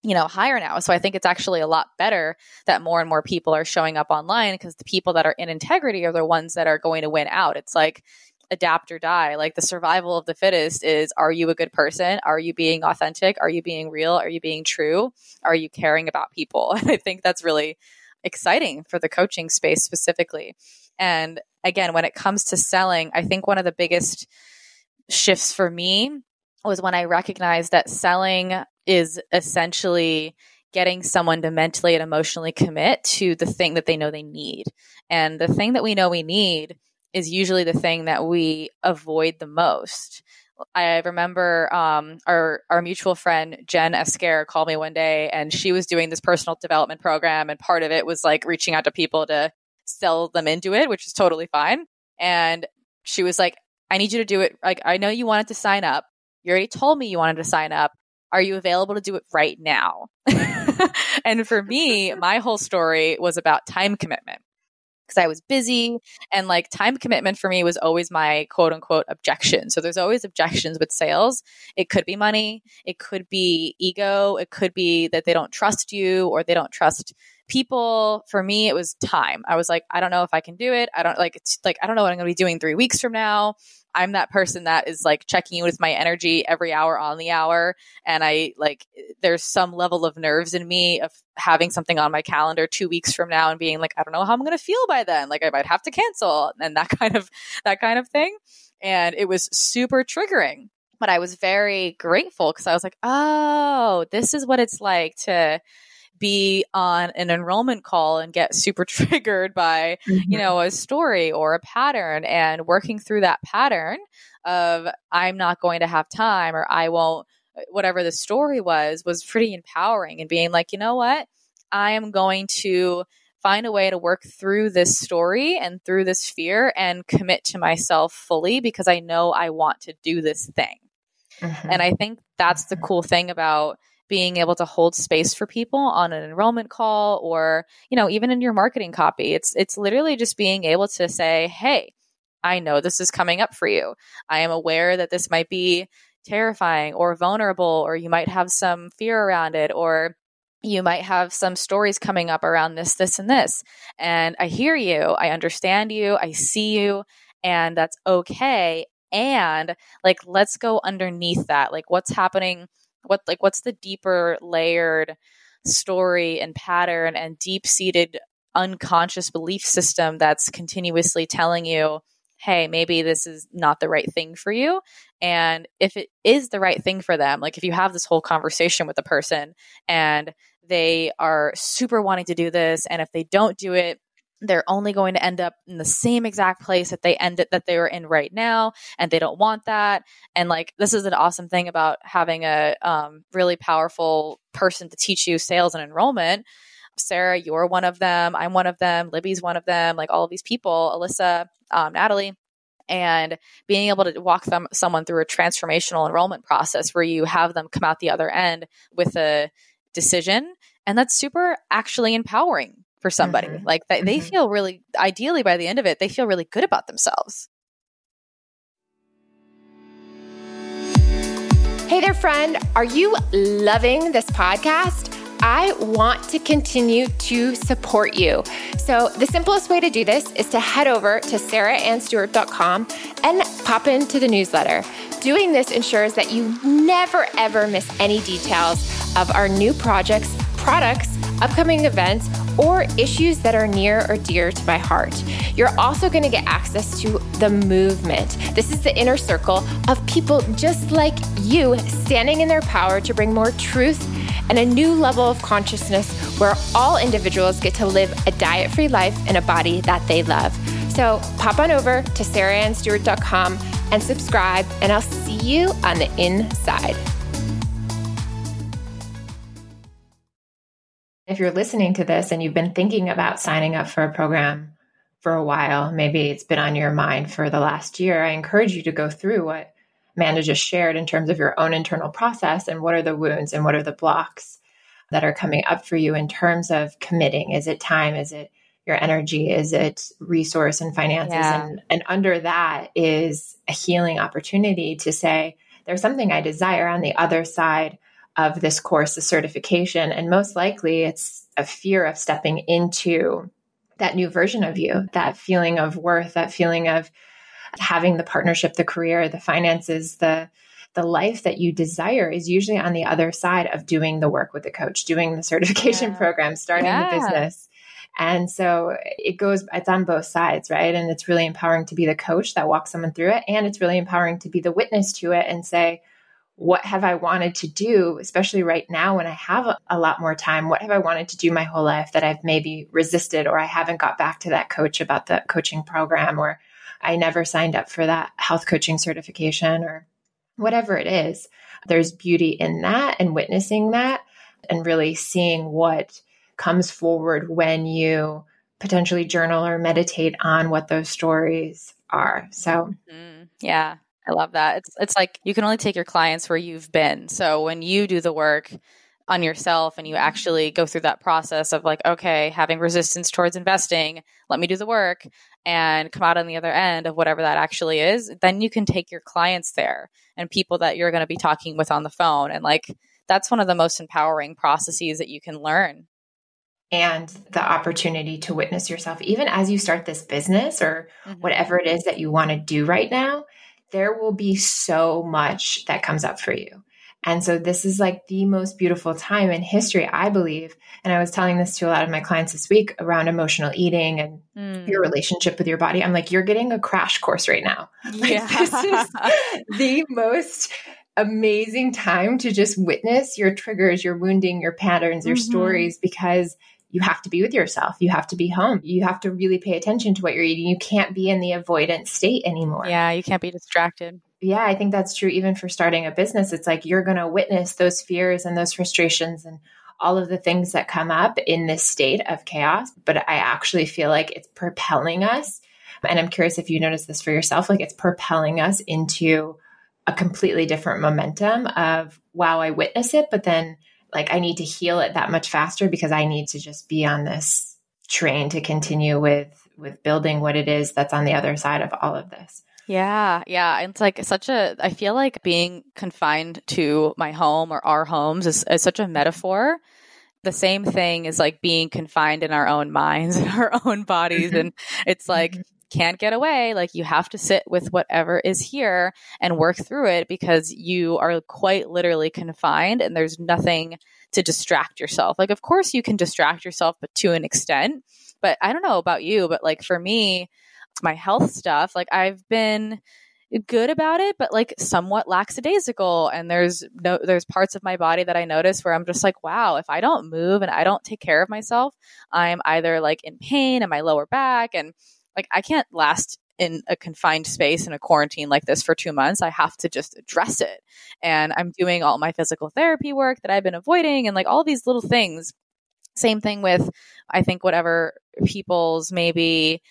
you know, higher now. So I think it's actually a lot better that more and more people are showing up online, because the people that are in integrity are the ones that are going to win out. It's like adapt or die. Like the survival of the fittest is, are you a good person? Are you being authentic? Are you being real? Are you being true? Are you caring about people? And I think that's really exciting for the coaching space specifically. And again, when it comes to selling, I think one of the biggest shifts for me was when I recognized that selling is essentially getting someone to mentally and emotionally commit to the thing that they know they need. And the thing that we know we need is usually the thing that we avoid the most. I remember um, our, our mutual friend, Jen Esker, called me one day, and she was doing this personal development program. And part of it was like reaching out to people to sell them into it, which is totally fine. And she was like, I need you to do it. Like, I know you wanted to sign up. You already told me you wanted to sign up. Are you available to do it right now? And for me, my whole story was about time commitment because I was busy and like time commitment for me was always my quote unquote objection. So there's always objections with sales. It could be money. It could be ego. It could be that they don't trust you or they don't trust people. For me, it was time. I was like, I don't know if I can do it. I don't like, it's like, I don't know what I'm going to be doing three weeks from now. I'm that person that is like checking in with my energy every hour on the hour. And I like, there's some level of nerves in me of having something on my calendar two weeks from now and being like, I don't know how I'm going to feel by then. Like I might have to cancel and that kind of, that kind of thing. And it was super triggering, but I was very grateful because I was like, oh, this is what it's like to be on an enrollment call and get super triggered by, mm-hmm. you know, a story or a pattern and working through that pattern of I'm not going to have time or I won't, whatever the story was, was pretty empowering and being like, you know what, I am going to find a way to work through this story and through this fear and commit to myself fully because I know I want to do this thing. Mm-hmm. And I think that's the cool thing about being able to hold space for people on an enrollment call or, you know, even in your marketing copy. It's it's literally just being able to say, hey, I know this is coming up for you. I am aware that this might be terrifying or vulnerable, or you might have some fear around it, or you might have some stories coming up around this, this, and this. And I hear you. I understand you. I see you. And that's okay. And like, let's go underneath that. Like what's happening What like what's the deeper layered story and pattern and deep-seated unconscious belief system that's continuously telling you, hey, maybe this is not the right thing for you? And if it is the right thing for them, like if you have this whole conversation with a person and they are super wanting to do this, and if they don't do it, they're only going to end up in the same exact place that they ended that they were in right now, and they don't want that. And like, this is an awesome thing about having a um, really powerful person to teach you sales and enrollment. Sarah, you're one of them. I'm one of them. Libby's one of them. Like all of these people, Alyssa, um, Natalie, and being able to walk them someone through a transformational enrollment process where you have them come out the other end with a decision, and that's super actually empowering for somebody. Mm-hmm. Like they, they mm-hmm. feel really, ideally by the end of it, they feel really good about themselves. Hey there, friend. Are you loving this podcast? I want to continue to support you. So the simplest way to do this is to head over to sarah ann stewart dot com and pop into the newsletter. Doing this ensures that you never, ever miss any details of our new projects, products, upcoming events, or issues that are near or dear to my heart. You're also going to get access to the movement. This is the inner circle of people just like you standing in their power to bring more truth and a new level of consciousness where all individuals get to live a diet-free life in a body that they love. So pop on over to sarah ann stewart dot com and subscribe, and I'll see you on the inside. If you're listening to this and you've been thinking about signing up for a program for a while, maybe it's been on your mind for the last year, I encourage you to go through what Amanda just shared in terms of your own internal process and what are the wounds and what are the blocks that are coming up for you in terms of committing. Is it time? Is it your energy? Is it resource and finances? Yeah. And, and under that is a healing opportunity to say, there's something I desire on the other side of this course, the certification. And most likely it's a fear of stepping into that new version of you, that feeling of worth, that feeling of having the partnership, the career, the finances, the the life that you desire is usually on the other side of doing the work with the coach, doing the certification yeah. program, starting yeah. the business. And so it goes, it's on both sides, right? And it's really empowering to be the coach that walks someone through it. And it's really empowering to be the witness to it and say, what have I wanted to do, especially right now when I have a, a lot more time? What have I wanted to do my whole life that I've maybe resisted, or I haven't got back to that coach about the coaching program, or I never signed up for that health coaching certification, or whatever it is? There's beauty in that and witnessing that and really seeing what comes forward when you potentially journal or meditate on what those stories are. So mm-hmm. Yeah. I love that. It's it's like you can only take your clients where you've been. So when you do the work on yourself and you actually go through that process of like, okay, having resistance towards investing, let me do the work and come out on the other end of whatever that actually is, then you can take your clients there and people that you're going to be talking with on the phone. And like, that's one of the most empowering processes that you can learn. And the opportunity to witness yourself, even as you start this business or mm-hmm. whatever it is that you want to do right now, there will be so much that comes up for you. And so this is like the most beautiful time in history, I believe. And I was telling this to a lot of my clients this week around emotional eating and mm. your relationship with your body. I'm like, you're getting a crash course right now. Yeah. Like, this is the most amazing time to just witness your triggers, your wounding, your patterns, your mm-hmm. stories, because you have to be with yourself. You have to be home. You have to really pay attention to what you're eating. You can't be in the avoidant state anymore. Yeah, you can't be distracted. Yeah, I think that's true even for starting a business. It's like you're going to witness those fears and those frustrations and all of the things that come up in this state of chaos. But I actually feel like it's propelling us. And I'm curious if you notice this for yourself, like it's propelling us into a completely different momentum of, wow, I witness it, but then like I need to heal it that much faster because I need to just be on this train to continue with, with building what it is that's on the other side of all of this. Yeah. Yeah. It's like such a, I feel like being confined to my home or our homes is, is such a metaphor. The same thing is like being confined in our own minds and our own bodies. And it's like, can't get away. Like you have to sit with whatever is here and work through it because you are quite literally confined and there's nothing to distract yourself. Like, of course you can distract yourself, but to an extent, but I don't know about you, but like for me, my health stuff, like I've been good about it, but like somewhat lackadaisical. And there's no, there's parts of my body that I notice where I'm just like, wow, if I don't move and I don't take care of myself, I'm either like in pain in my lower back and like, I can't last in a confined space in a quarantine like this for two months. I have to just address it. And I'm doing all my physical therapy work that I've been avoiding and like all these little things. Same thing with, I think, whatever people's maybe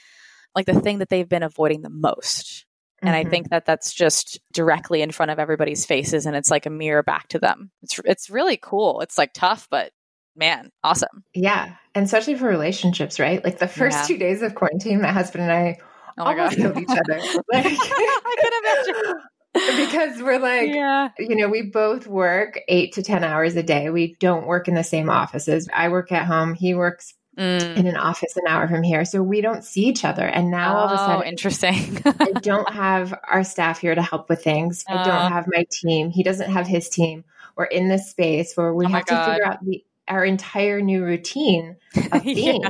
like the thing that they've been avoiding the most. And mm-hmm. I think that that's just directly in front of everybody's faces. And it's like a mirror back to them. It's it's really cool. It's like tough, but man, awesome. Yeah. And especially for relationships, right? Like the first yeah. two days of quarantine, my husband and I oh my almost God. killed each other. Like, I can imagine. Because we're like, yeah. you know, we both work eight to ten hours a day. We don't work in the same offices. I work at home. He works Mm. in an office an hour from here. So we don't see each other. And now oh, all of a sudden, interesting. I don't have our staff here to help with things. Uh, I don't have my team. He doesn't have his team. We're in this space where we oh have to figure out the, our entire new routine of being yeah.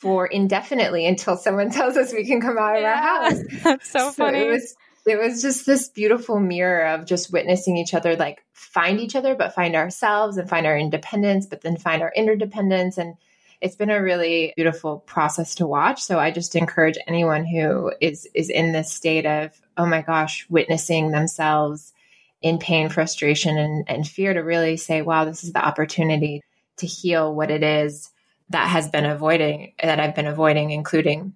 for indefinitely until someone tells us we can come out of yeah. our house. That's so, so funny. It was, it was just this beautiful mirror of just witnessing each other, like find each other, but find ourselves and find our independence, but then find our interdependence. And it's been a really beautiful process to watch. So I just encourage anyone who is is in this state of, oh my gosh, witnessing themselves in pain, frustration, and, and fear to really say, wow, this is the opportunity to heal what it is that has been avoiding, that I've been avoiding, including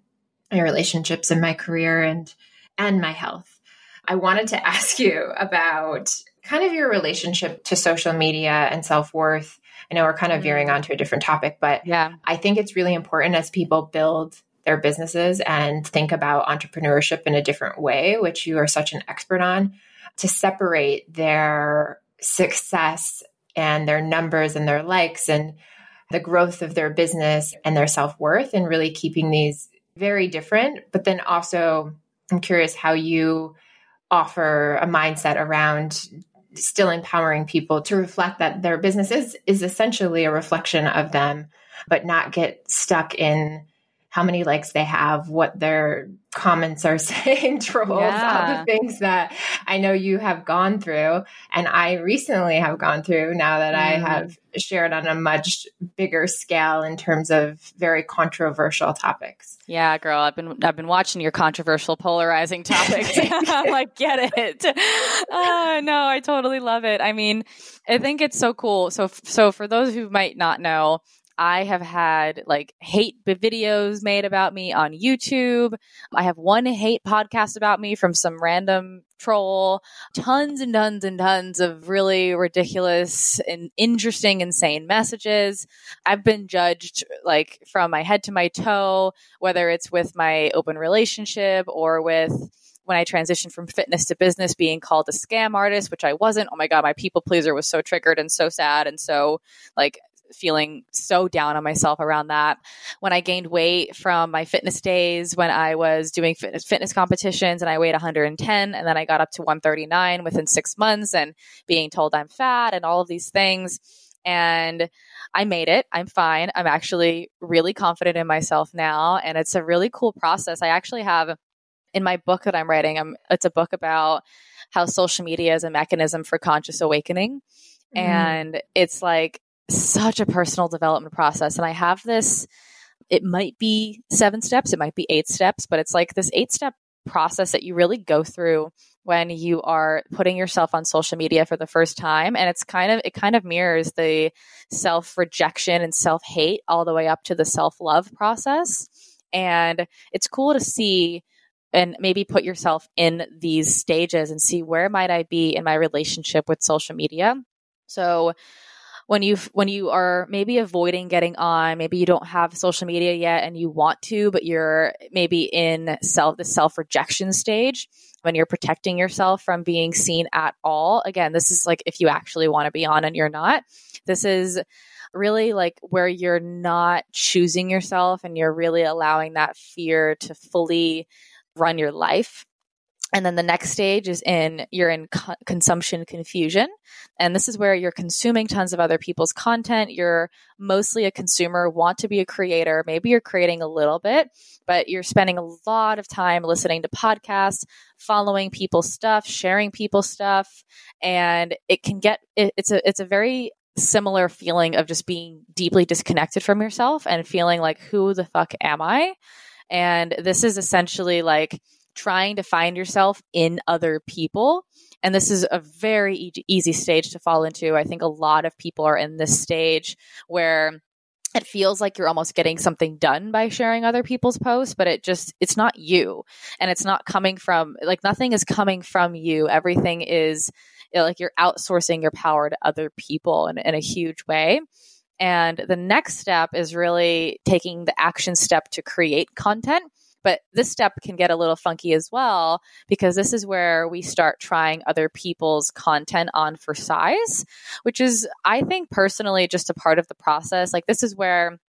my relationships and my career and and my health. I wanted to ask you about kind of your relationship to social media and self-worth. I know we're kind of veering onto a different topic, but yeah. I think it's really important as people build their businesses and think about entrepreneurship in a different way, which you are such an expert on, to separate their success and their numbers and their likes and the growth of their business and their self-worth, and really keeping these very different. But then also, I'm curious how you offer a mindset around still empowering people to reflect that their business is, is essentially a reflection of them, but not get stuck in how many likes they have, what their comments are saying, trolls, yeah. all the things that I know you have gone through. And I recently have gone through now that mm. I have shared on a much bigger scale in terms of very controversial topics. Yeah, girl, I've been, I've been watching your controversial, polarizing topics. I'm like, get it. Oh, no, I totally love it. I mean, I think it's so cool. So, so for those who might not know, I have had like hate videos made about me on YouTube. I have one hate podcast about me from some random troll, tons and tons and tons of really ridiculous and interesting, insane messages. I've been judged like from my head to my toe, whether it's with my open relationship or with when I transitioned from fitness to business, being called a scam artist, which I wasn't. Oh my God, my people pleaser was so triggered and so sad and so like feeling so down on myself around that. When I gained weight from my fitness days, when I was doing fitness, fitness competitions and I weighed one hundred ten and then I got up to one thirty-nine within six months and being told I'm fat and all of these things. And I made it. I'm fine. I'm actually really confident in myself now. And it's a really cool process. I actually have in my book that I'm writing, I'm, it's a book about how social media is a mechanism for conscious awakening. Mm. And it's like, such a personal development process. And I have this, it might be seven steps, it might be eight steps, but it's like this eight step process that you really go through when you are putting yourself on social media for the first time. And it's kind of, it kind of mirrors the self-rejection and self-hate all the way up to the self-love process. And it's cool to see and maybe put yourself in these stages and see where might I be in my relationship with social media. So When you when you are maybe avoiding getting on, maybe you don't have social media yet and you want to, but you're maybe in self the self-rejection stage when you're protecting yourself from being seen at all. Again, this is like if you actually want to be on and you're not. This is really like where you're not choosing yourself and you're really allowing that fear to fully run your life. And then the next stage is in you're in co- consumption confusion. And this is where you're consuming tons of other people's content. You're mostly a consumer, want to be a creator. Maybe you're creating a little bit, but you're spending a lot of time listening to podcasts, following people's stuff, sharing people's stuff. And it can get, it, it's a it's a very similar feeling of just being deeply disconnected from yourself and feeling like, who the fuck am I? And this is essentially like trying to find yourself in other people. And this is a very e- easy stage to fall into. I think a lot of people are in this stage where it feels like you're almost getting something done by sharing other people's posts, but it just, it's not you. And it's not coming from, like nothing is coming from you. Everything is you know, like you're outsourcing your power to other people in, in a huge way. And the next step is really taking the action step to create content. But this step can get a little funky as well, because this is where we start trying other people's content on for size, which is, I think personally, just a part of the process. Like this is where,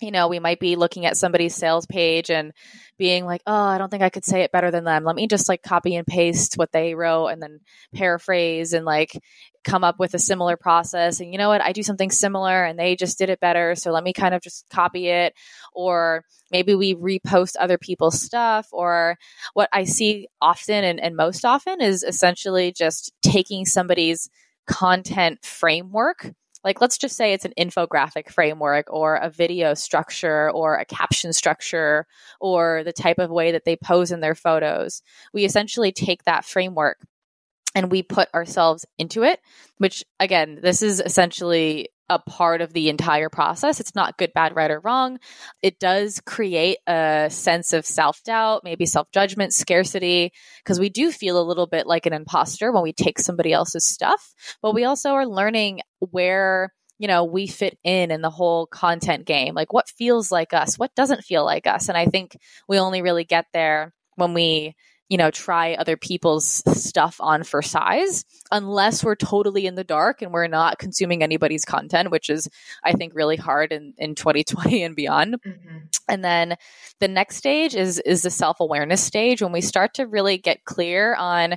you know, we might be looking at somebody's sales page and being like, oh, I don't think I could say it better than them. Let me just like copy and paste what they wrote and then paraphrase and like come up with a similar process. And you know what? I do something similar and they just did it better. So let me kind of just copy it. Or maybe we repost other people's stuff. Or what I see often and, and most often is essentially just taking somebody's content framework. Like, let's just say it's an infographic framework or a video structure or a caption structure or the type of way that they pose in their photos. We essentially take that framework and we put ourselves into it, which again, this is essentially a part of the entire process. It's not good, bad, right, or wrong. It does create a sense of self-doubt, maybe self-judgment, scarcity, because we do feel a little bit like an imposter when we take somebody else's stuff. But we also are learning where, you know, we fit in in the whole content game, like what feels like us, what doesn't feel like us. And I think we only really get there when we you know, try other people's stuff on for size, unless we're totally in the dark and we're not consuming anybody's content, which is, I think, really hard in, in twenty twenty and beyond. Mm-hmm. And then the next stage is is the self-awareness stage, when we start to really get clear on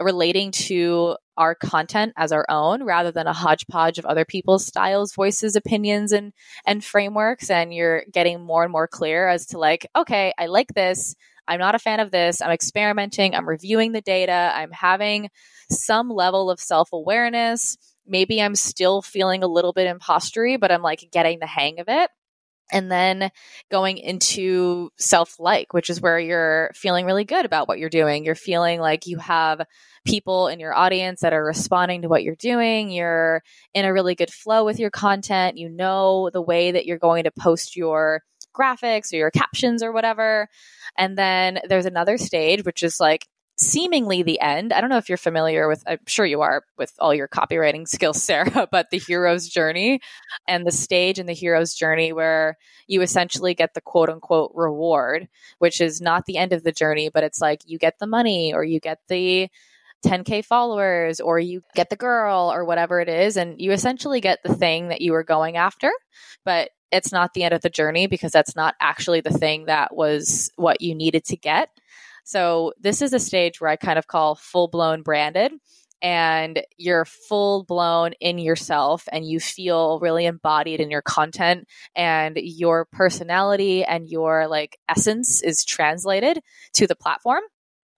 relating to our content as our own rather than a hodgepodge of other people's styles, voices, opinions, and and frameworks. And you're getting more and more clear as to like, okay, I like this. I'm not a fan of this. I'm experimenting. I'm reviewing the data. I'm having some level of self-awareness. Maybe I'm still feeling a little bit impostery, but I'm like getting the hang of it. And then going into self-like, which is where you're feeling really good about what you're doing. You're feeling like you have people in your audience that are responding to what you're doing. You're in a really good flow with your content. You know the way that you're going to post your graphics or your captions or whatever. And then there's another stage, which is like seemingly the end. I don't know if you're familiar with, I'm sure you are with all your copywriting skills, Sarah, but the hero's journey and the stage in the hero's journey where you essentially get the quote unquote reward, which is not the end of the journey, but it's like you get the money or you get the ten K followers or you get the girl or whatever it is. And you essentially get the thing that you were going after, but it's not the end of the journey because that's not actually the thing that was what you needed to get. So this is a stage where I kind of call full-blown branded, and you're full-blown in yourself and you feel really embodied in your content, and your personality and your like essence is translated to the platform.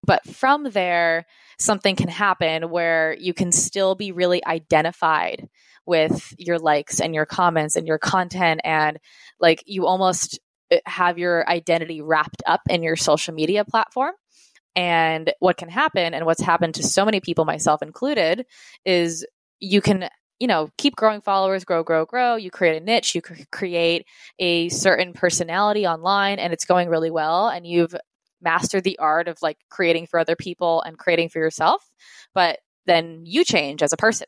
But from there, something can happen where you can still be really identified with your likes and your comments and your content, and like you almost have your identity wrapped up in your social media platform. And what can happen, and what's happened to so many people, myself included, is you can, you know, keep growing followers, grow, grow, grow. You create a niche, you create a certain personality online, and it's going really well. And you've mastered the art of like creating for other people and creating for yourself. But then you change as a person,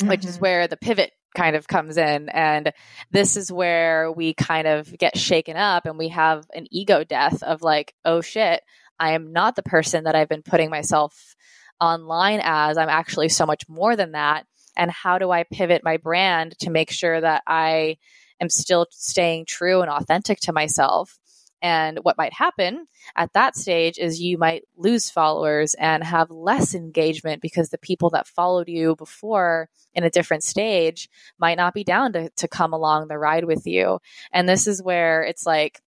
mm-hmm. which is where the pivot kind of comes in. And this is where we kind of get shaken up and we have an ego death of like, oh shit, I am not the person that I've been putting myself online as. I'm actually so much more than that. And how do I pivot my brand to make sure that I am still staying true and authentic to myself? And what might happen at that stage is you might lose followers and have less engagement because the people that followed you before in a different stage might not be down to, to come along the ride with you. And this is where it's like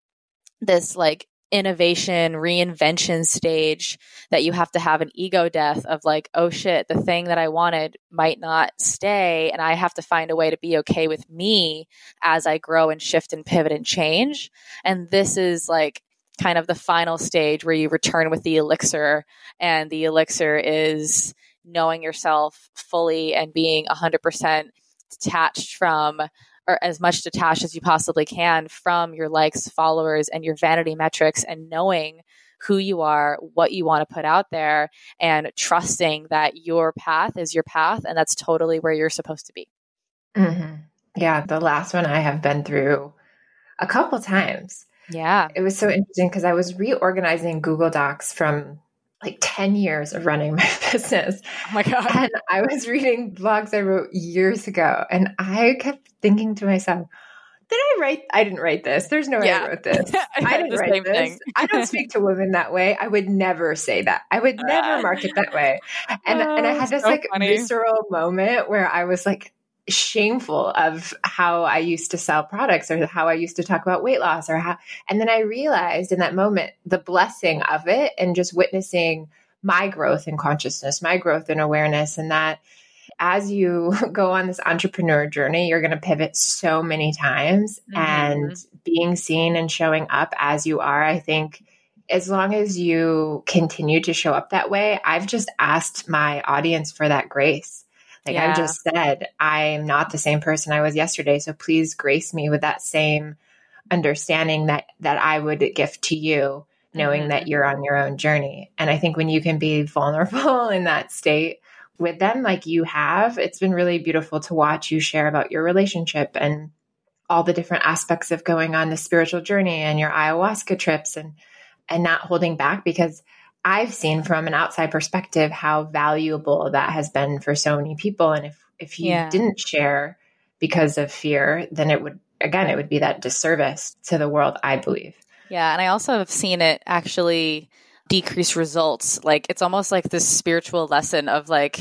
this like innovation, reinvention stage that you have to have an ego death of like, oh shit, the thing that I wanted might not stay. And I have to find a way to be okay with me as I grow and shift and pivot and change. And this is like kind of the final stage where you return with the elixir, and the elixir is knowing yourself fully and being one hundred percent detached from or as much detached as you possibly can from your likes, followers, and your vanity metrics, and knowing who you are, what you want to put out there, and trusting that your path is your path. And that's totally where you're supposed to be. Mm-hmm. Yeah. The last one I have been through a couple times. Yeah. It was so interesting because I was reorganizing Google Docs from like ten years of running my business. Oh my God. And I was reading blogs I wrote years ago, and I kept thinking to myself, did I write? I didn't write this. There's no way yeah. I wrote this. I, I didn't write this. Thing. I don't speak to women that way. I would never say that. I would never market that way. And oh, and I had this so like funny. visceral moment where I was like shameful of how I used to sell products or how I used to talk about weight loss or how, and then I realized in that moment, the blessing of it and just witnessing my growth in consciousness, my growth in awareness. And that as you go on this entrepreneur journey, you're going to pivot so many times, mm-hmm. and being seen and showing up as you are, I think as long as you continue to show up that way, I've just asked my audience for that grace. Like yeah. I've just said, I'm not the same person I was yesterday. So please grace me with that same understanding that, that I would gift to you, knowing mm-hmm. that you're on your own journey. And I think when you can be vulnerable in that state with them, like you have, it's been really beautiful to watch you share about your relationship and all the different aspects of going on the spiritual journey and your ayahuasca trips, and, and not holding back, because I've seen from an outside perspective how valuable that has been for so many people. And if, if you yeah. didn't share because of fear, then it would, again, it would be that disservice to the world, I believe. Yeah. And I also have seen it actually decrease results. Like it's almost like this spiritual lesson of like,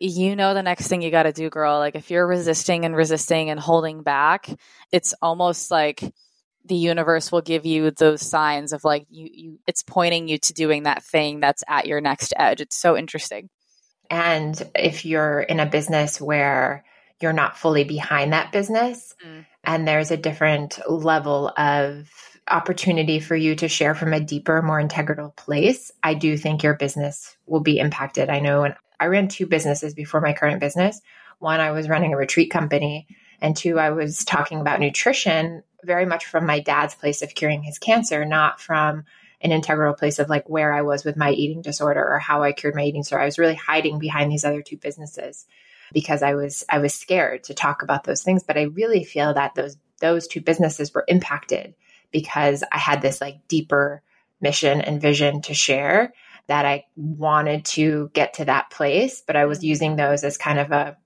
you know, the next thing you got to do, girl. Like if you're resisting and resisting and holding back, it's almost like the universe will give you those signs of like, you, you, it's pointing you to doing that thing that's at your next edge. It's so interesting. And if you're in a business where you're not fully behind that business. Mm. And there's a different level of opportunity for you to share from a deeper, more integral place. I do think your business will be impacted. I know when I ran two businesses before my current business. One, I was running a retreat company, and two, I was talking about nutrition very much from my dad's place of curing his cancer, not from an integral place of like where I was with my eating disorder or how I cured my eating disorder. I was really hiding behind these other two businesses because I was I was scared to talk about those things. But I really feel that those those two businesses were impacted because I had this like deeper mission and vision to share that I wanted to get to that place. But I was using those as kind of a,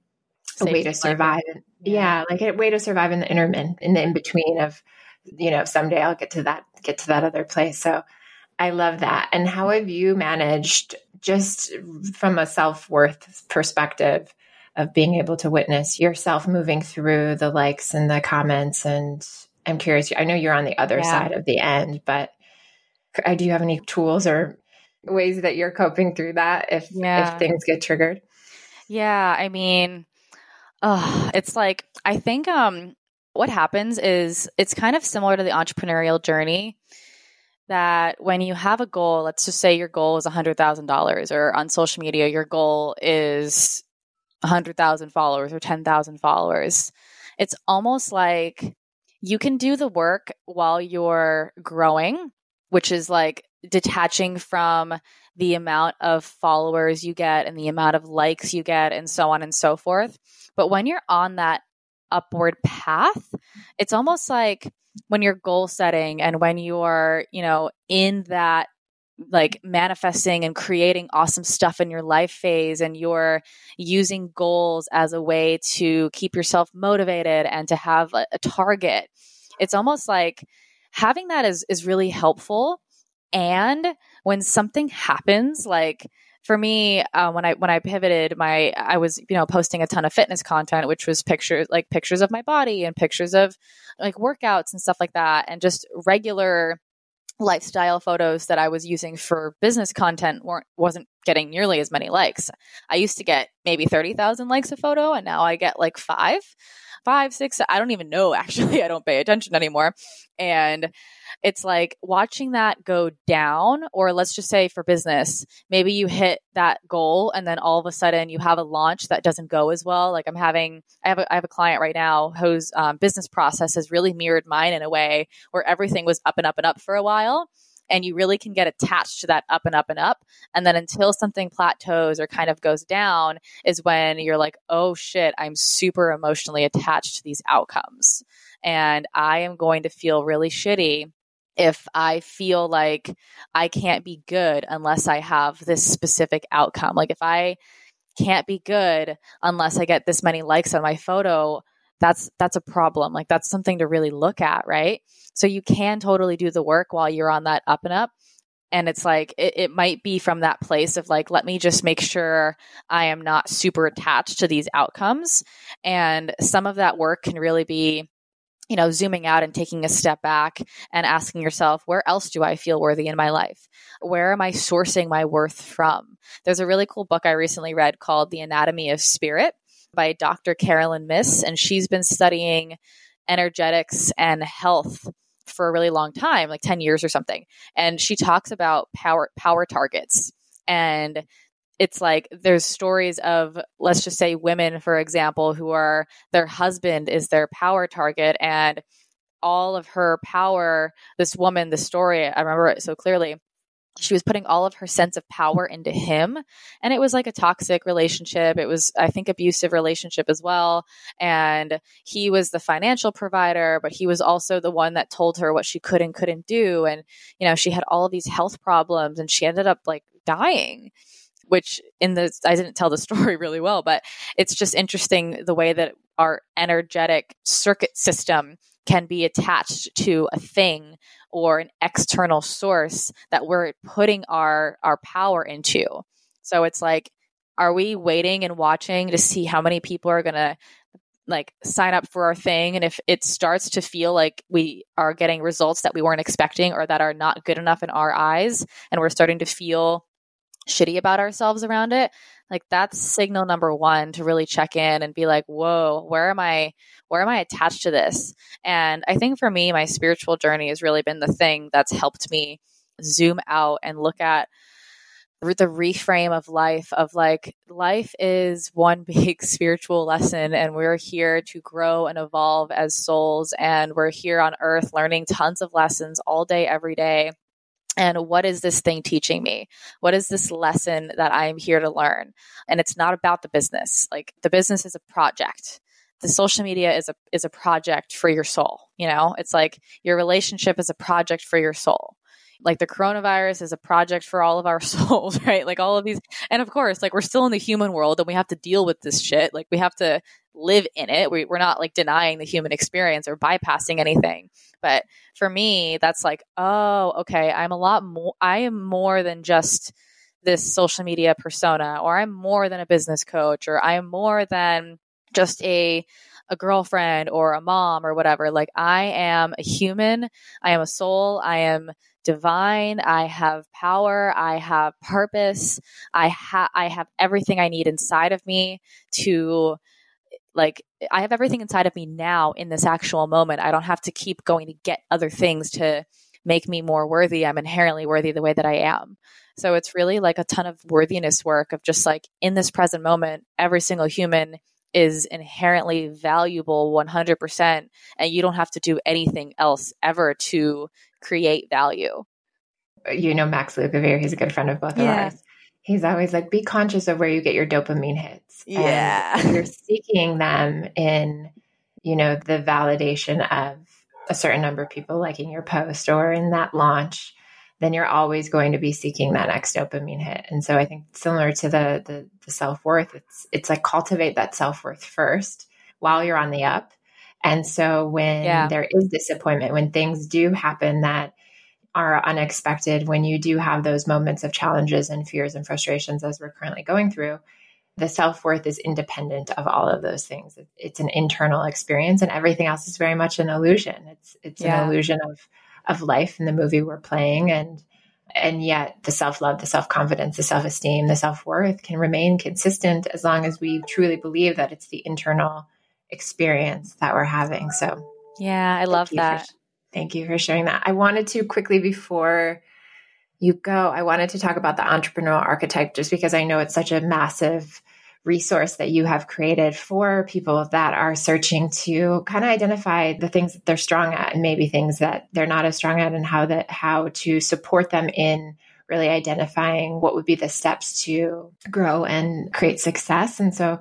a way to survive. Yeah. yeah, like a way to survive in the intermin, in the in-between of, you know, someday I'll get to that, get to that other place. So I love that. And how have you managed, just from a self-worth perspective, of being able to witness yourself moving through the likes and the comments? And I'm curious, I know you're on the other yeah. side of the end, but do you have any tools or ways that you're coping through that if, yeah. if things get triggered? Yeah. I mean, oh, it's like, I think um, what happens is it's kind of similar to the entrepreneurial journey, that when you have a goal, let's just say your goal is one hundred thousand dollars, or on social media, your goal is one hundred thousand followers or ten thousand followers. It's almost like you can do the work while you're growing, which is like detaching from the amount of followers you get and the amount of likes you get and so on and so forth. But when you're on that upward path, it's almost like when you're goal setting and when you are, you know, in that like manifesting and creating awesome stuff in your life phase, and you're using goals as a way to keep yourself motivated and to have a, a target. It's almost like having that is, is really helpful. And when something happens, like for me, uh, when I, when I pivoted my, I was, you know, posting a ton of fitness content, which was pictures, like pictures of my body and pictures of like workouts and stuff like that. And just regular lifestyle photos that I was using for business content weren't wasn't getting nearly as many likes. I used to get maybe thirty thousand likes a photo, and now I get like five, five, six. I don't even know, actually. I don't pay attention anymore. And it's like watching that go down, or let's just say for business, maybe you hit that goal and then all of a sudden you have a launch that doesn't go as well. Like I'm having, I have a, I have a client right now whose um, business process has really mirrored mine in a way where everything was up and up and up for a while. And you really can get attached to that up and up and up. And then until something plateaus or kind of goes down is when you're like, oh shit, I'm super emotionally attached to these outcomes. And I am going to feel really shitty if I feel like I can't be good unless I have this specific outcome. Like if I can't be good unless I get this many likes on my photo, that's that's a problem. Like that's something to really look at, right? So you can totally do the work while you're on that up and up. And it's like, it, it might be from that place of like, let me just make sure I am not super attached to these outcomes. And some of that work can really be, you know, zooming out and taking a step back and asking yourself, where else do I feel worthy in my life? Where am I sourcing my worth from? There's a really cool book I recently read called The Anatomy of Spirit by Doctor Carolyn Myss, and she's been studying energetics and health for a really long time, like ten years or something. And she talks about power power targets. And it's like there's stories of, let's just say women, for example, who are, their husband is their power target, and all of her power, this woman, the story, I remember it so clearly, she was putting all of her sense of power into him. And it was like a toxic relationship. It was, I think, abusive relationship as well. And he was the financial provider, but he was also the one that told her what she could and couldn't do. And, you know, she had all of these health problems, and she ended up like dying, which in the, I didn't tell the story really well, but it's just interesting the way that our energetic circuit system can be attached to a thing or an external source that we're putting our, our power into. So it's like, are we waiting and watching to see how many people are going to like sign up for our thing? And if it starts to feel like we are getting results that we weren't expecting or that are not good enough in our eyes, and we're starting to feel shitty about ourselves around it, like that's signal number one to really check in and be like, whoa, where am I, where am I attached to this? And I think for me, my spiritual journey has really been the thing that's helped me zoom out and look at the reframe of life, of like, life is one big spiritual lesson and we're here to grow and evolve as souls. And we're here on earth learning tons of lessons all day, every day. And what is this thing teaching me? What is this lesson that I'm here to learn? And it's not about the business. Like the business is a project. The social media is a, is a project for your soul. You know, it's like your relationship is a project for your soul. Like the coronavirus is a project for all of our souls, right? Like all of these. And of course, like we're still in the human world and we have to deal with this shit. Like we have to live in it. We, we're not like denying the human experience or bypassing anything. But for me, that's like, oh, okay, I'm a lot more, I am more than just this social media persona, or I'm more than a business coach, or I'm more than just a, a girlfriend or a mom or whatever. Like I am a human. I am a soul. I am divine. I have power. I have purpose. I have, I have everything I need inside of me to like, I have everything inside of me now in this actual moment. I don't have to keep going to get other things to make me more worthy. I'm inherently worthy the way that I am. So it's really like a ton of worthiness work of just like in this present moment, every single human is inherently valuable one hundred percent, and you don't have to do anything else ever to create value. You know, Max Lukavere, he's a good friend of both yeah. of ours. He's always like, be conscious of where you get your dopamine hits. Yeah. And you're seeking them in, you know, the validation of a certain number of people liking your post or in that launch, then you're always going to be seeking that next dopamine hit. And so I think similar to the the, the self-worth, it's it's like cultivate that self-worth first while you're on the up. And so when yeah. there is disappointment, when things do happen that are unexpected, when you do have those moments of challenges and fears and frustrations as we're currently going through, the self-worth is independent of all of those things. It's an internal experience and everything else is very much an illusion. It's it's yeah. an illusion of of life in the movie we're playing. And, and yet the self-love, the self-confidence, the self-esteem, the self-worth can remain consistent as long as we truly believe that it's the internal experience that we're having. So yeah, I love that. For, thank you for sharing that. I wanted to quickly, before you go, I wanted to talk about the entrepreneurial archetype, just because I know it's such a massive resource that you have created for people that are searching to kind of identify the things that they're strong at and maybe things that they're not as strong at, and how that, how to support them in really identifying what would be the steps to grow and create success. And so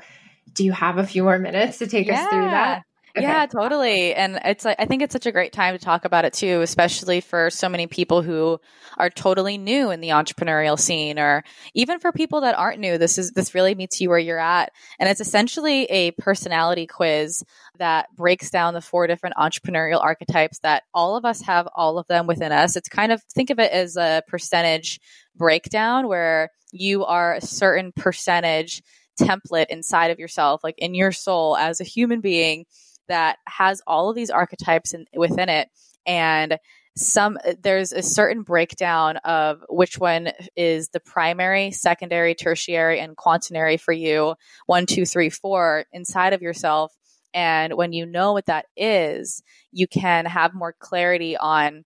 do you have a few more minutes to take yeah. us through that? Okay. Yeah, totally. And it's like, I think it's such a great time to talk about it too, especially for so many people who are totally new in the entrepreneurial scene, or even for people that aren't new. This is, this really meets you where you're at. And it's essentially a personality quiz that breaks down the four different entrepreneurial archetypes that all of us have, all of them within us. It's kind of, think of it as a percentage breakdown where you are a certain percentage template inside of yourself, like in your soul as a human being, that has all of these archetypes in, within it. And some, there's a certain breakdown of which one is the primary, secondary, tertiary, and quaternary for you, one, two, three, four inside of yourself. And when you know what that is, you can have more clarity on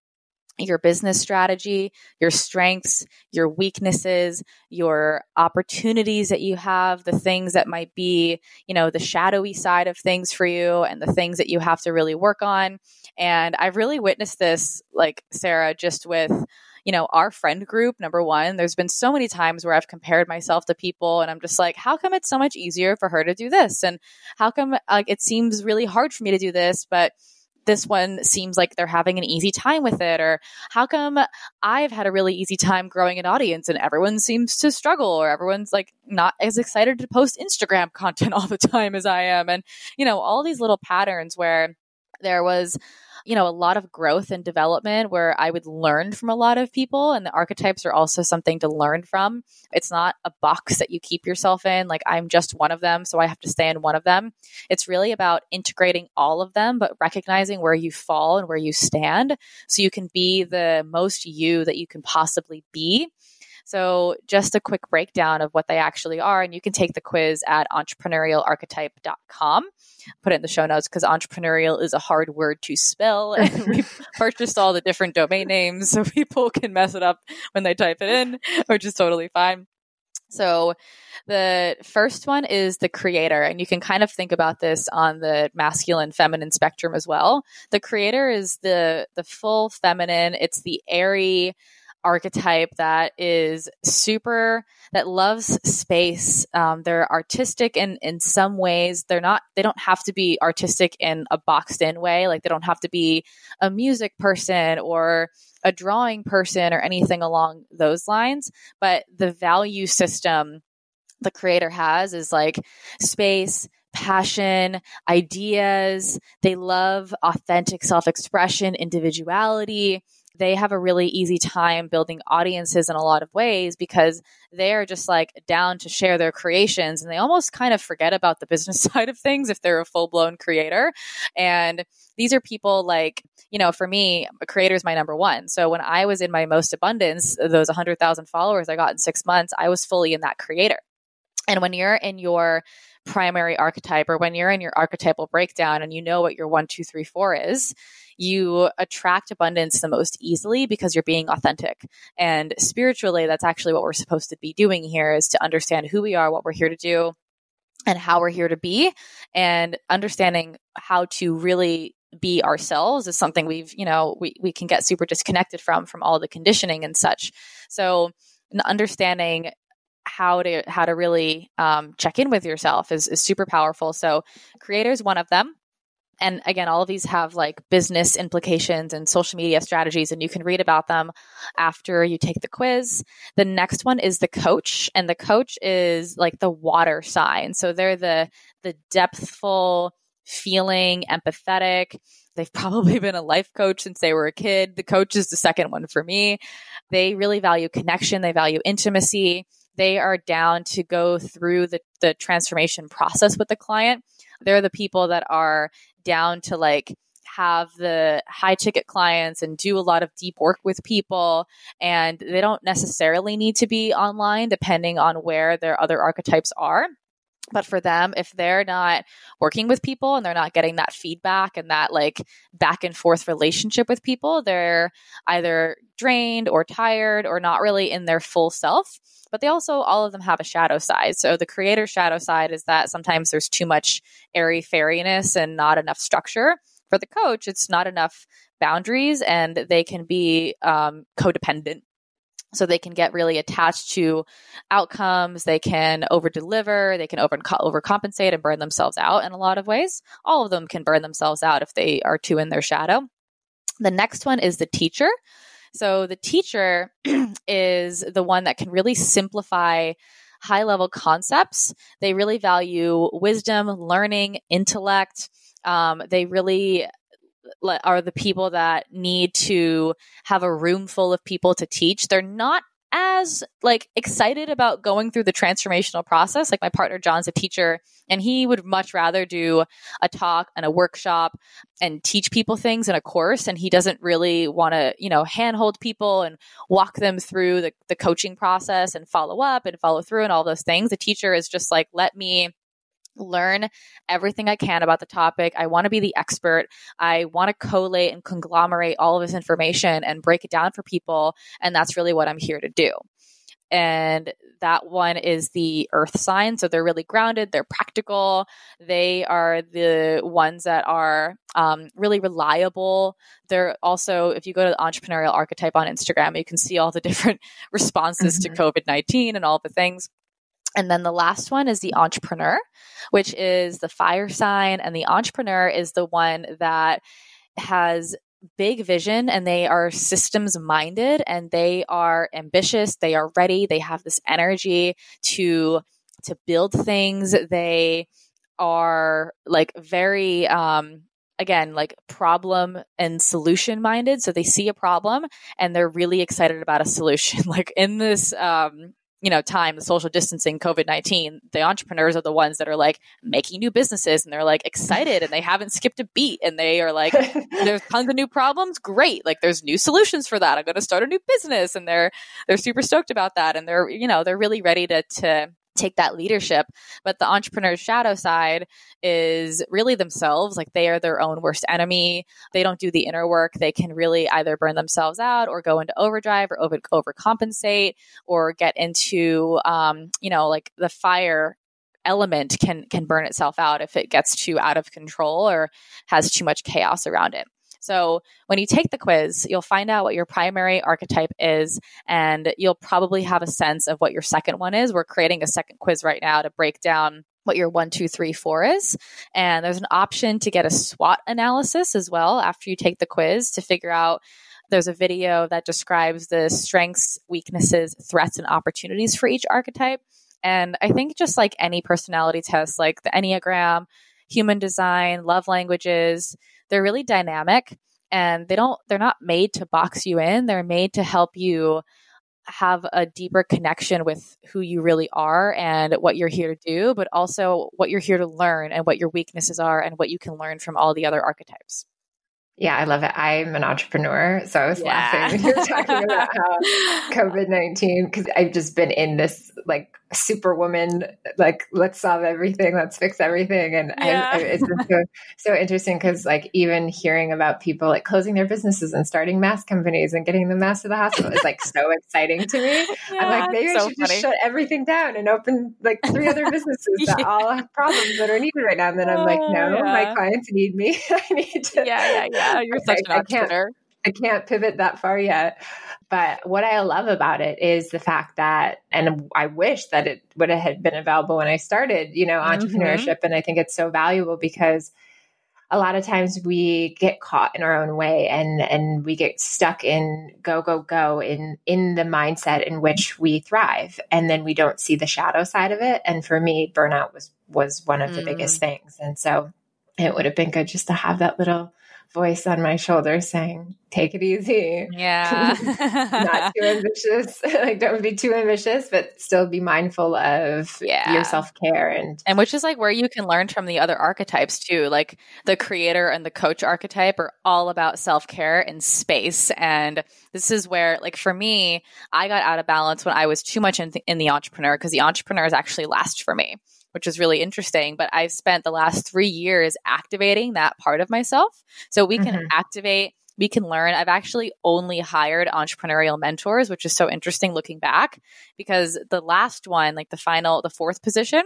your business strategy, your strengths, your weaknesses, your opportunities that you have, the things that might be, you know, the shadowy side of things for you and the things that you have to really work on. And I've really witnessed this, like Sarah, just with, you know, our friend group, number one. There's been so many times where I've compared myself to people and I'm just like, how come it's so much easier for her to do this? And how come uh, it seems really hard for me to do this, but this one seems like they're having an easy time with it? Or how come I've had a really easy time growing an audience and everyone seems to struggle, or everyone's like not as excited to post Instagram content all the time as I am? And, you know, all these little patterns where there was, you know, a lot of growth and development where I would learn from a lot of people. And the archetypes are also something to learn from. It's not a box that you keep yourself in. Like, I'm just one of them, so I have to stay in one of them. It's really about integrating all of them, but recognizing where you fall and where you stand so you can be the most you that you can possibly be. So just a quick breakdown of what they actually are. And you can take the quiz at entrepreneurial archetype dot com. Put it in the show notes because entrepreneurial is a hard word to spell. And we purchased all the different domain names so people can mess it up when they type it in, which is totally fine. So the first one is the creator, and you can kind of think about this on the masculine feminine spectrum as well. The creator is the the full feminine. It's the airy archetype that is super, that loves space. Um, they're artistic in, in some ways. They're not, they don't have to be artistic in a boxed in way. Like they don't have to be a music person or a drawing person or anything along those lines. But the value system the creator has is like space, passion, ideas. They love authentic self-expression, individuality. They have a really easy time building audiences in a lot of ways because they're just like down to share their creations, and they almost kind of forget about the business side of things if they're a full-blown creator. And these are people like, you know, for me, a creator is my number one. So when I was in my most abundance, those one hundred thousand followers I got in six months, I was fully in that creator. And when you're in your primary archetype, or when you're in your archetypal breakdown and you know what your one, two, three, four is, you attract abundance the most easily because you're being authentic. And spiritually, that's actually what we're supposed to be doing here, is to understand who we are, what we're here to do, and how we're here to be. And understanding how to really be ourselves is something we've, you know, we, we can get super disconnected from, from all the conditioning and such. So understanding how to, how to really um, check in with yourself is, is super powerful. So creator is one of them. And again, all of these have like business implications and social media strategies, and you can read about them after you take the quiz. The next one is the coach, and the coach is like the water sign. So they're the, the depthful, feeling, empathetic. They've probably been a life coach since they were a kid. The coach is the second one for me. They really value connection. They value intimacy. They are down to go through the, the transformation process with the client. They're the people that are down to like have the high ticket clients and do a lot of deep work with people. And they don't necessarily need to be online depending on where their other archetypes are. But for them, if they're not working with people and they're not getting that feedback and that like back and forth relationship with people, they're either drained or tired or not really in their full self. But they also, all of them have a shadow side. So the creator shadow side is that sometimes there's too much airy fairiness and not enough structure. For the coach, it's not enough boundaries, and they can be um, codependent. So they can get really attached to outcomes. They can overdeliver. They can over overcompensate and burn themselves out in a lot of ways. All of them can burn themselves out if they are too in their shadow. The next one is the teacher. So the teacher is the one that can really simplify high-level concepts. They really value wisdom, learning, intellect. Um, they really are the people that need to have a room full of people to teach. They're not as like excited about going through the transformational process. Like my partner, John's a teacher, and he would much rather do a talk and a workshop and teach people things in a course. And he doesn't really want to, you know, handhold people and walk them through the, the coaching process and follow up and follow through and all those things. The teacher is just like, let me learn everything I can about the topic. I want to be the expert. I want to collate and conglomerate all of this information and break it down for people. And that's really what I'm here to do. And that one is the earth sign. So they're really grounded. They're practical. They are the ones that are um, really reliable. They're also, if you go to the entrepreneurial archetype on Instagram, you can see all the different responses mm-hmm. to covid nineteen and all the things. And then the last one is the entrepreneur, which is the fire sign. And the entrepreneur is the one that has big vision, and they are systems minded, and they are ambitious. They are ready. They have this energy to, to build things. They are like very, um, again, like problem and solution minded. So they see a problem and they're really excited about a solution. Like in this, um, you know, time, the social distancing, COVID nineteen, the entrepreneurs are the ones that are like making new businesses and they're like excited and they haven't skipped a beat and they are like, there's tons of new problems. Great. Like there's new solutions for that. I'm going to start a new business. And they're, they're super stoked about that. And they're, you know, they're really ready to, to take that leadership. But the entrepreneur's shadow side is really themselves. Like they are their own worst enemy. They don't do the inner work. They can really either burn themselves out or go into overdrive or over overcompensate or get into, um, you know, like the fire element can, can burn itself out if it gets too out of control or has too much chaos around it. So when you take the quiz, you'll find out what your primary archetype is, and you'll probably have a sense of what your second one is. We're creating a second quiz right now to break down what your one, two, three, four is. And there's an option to get a SWOT analysis as well after you take the quiz to figure out. There's a video that describes the strengths, weaknesses, threats, and opportunities for each archetype. And I think just like any personality test, like the Enneagram, Human Design, love languages, they're really dynamic and they don't, they're not made to box you in. They're made to help you have a deeper connection with who you really are and what you're here to do, but also what you're here to learn and what your weaknesses are and what you can learn from all the other archetypes. Yeah, I love it. I'm an entrepreneur. So I was yeah. laughing when you were talking about uh, COVID nineteen because I've just been in this like superwoman, like let's solve everything, let's fix everything. And yeah. I, I, it's been so, so interesting because like even hearing about people like closing their businesses and starting mass companies and getting the mass to the hospital is like so exciting to me. Yeah, I'm like, maybe I so should funny. just shut everything down and open like three other businesses yeah. that all have problems that are needed right now. And then I'm like, no, yeah. my clients need me. I need to. Yeah, yeah, yeah. Oh, you're such an entrepreneur. I can't, I can't pivot that far yet. But what I love about it is the fact that, and I wish that it would have been available when I started, you know, entrepreneurship. Mm-hmm. And I think it's so valuable because a lot of times we get caught in our own way and, and we get stuck in go, go, go in, in the mindset in which we thrive. And then we don't see the shadow side of it. And for me, burnout was, was one of the mm. biggest things. And so it would have been good just to have that little voice on my shoulder saying, take it easy. Yeah. Not too ambitious. Like don't be too ambitious, but still be mindful of yeah. your self-care. And and which is like where you can learn from the other archetypes too. Like the creator and the coach archetype are all about self-care and space. And this is where, like for me, I got out of balance when I was too much in, th- in the entrepreneur because the entrepreneurs actually last for me, which is really interesting. But I've spent the last three years activating that part of myself. So we can mm-hmm. activate, we can learn. I've actually only hired entrepreneurial mentors, which is so interesting looking back because the last one, like the final, the fourth position,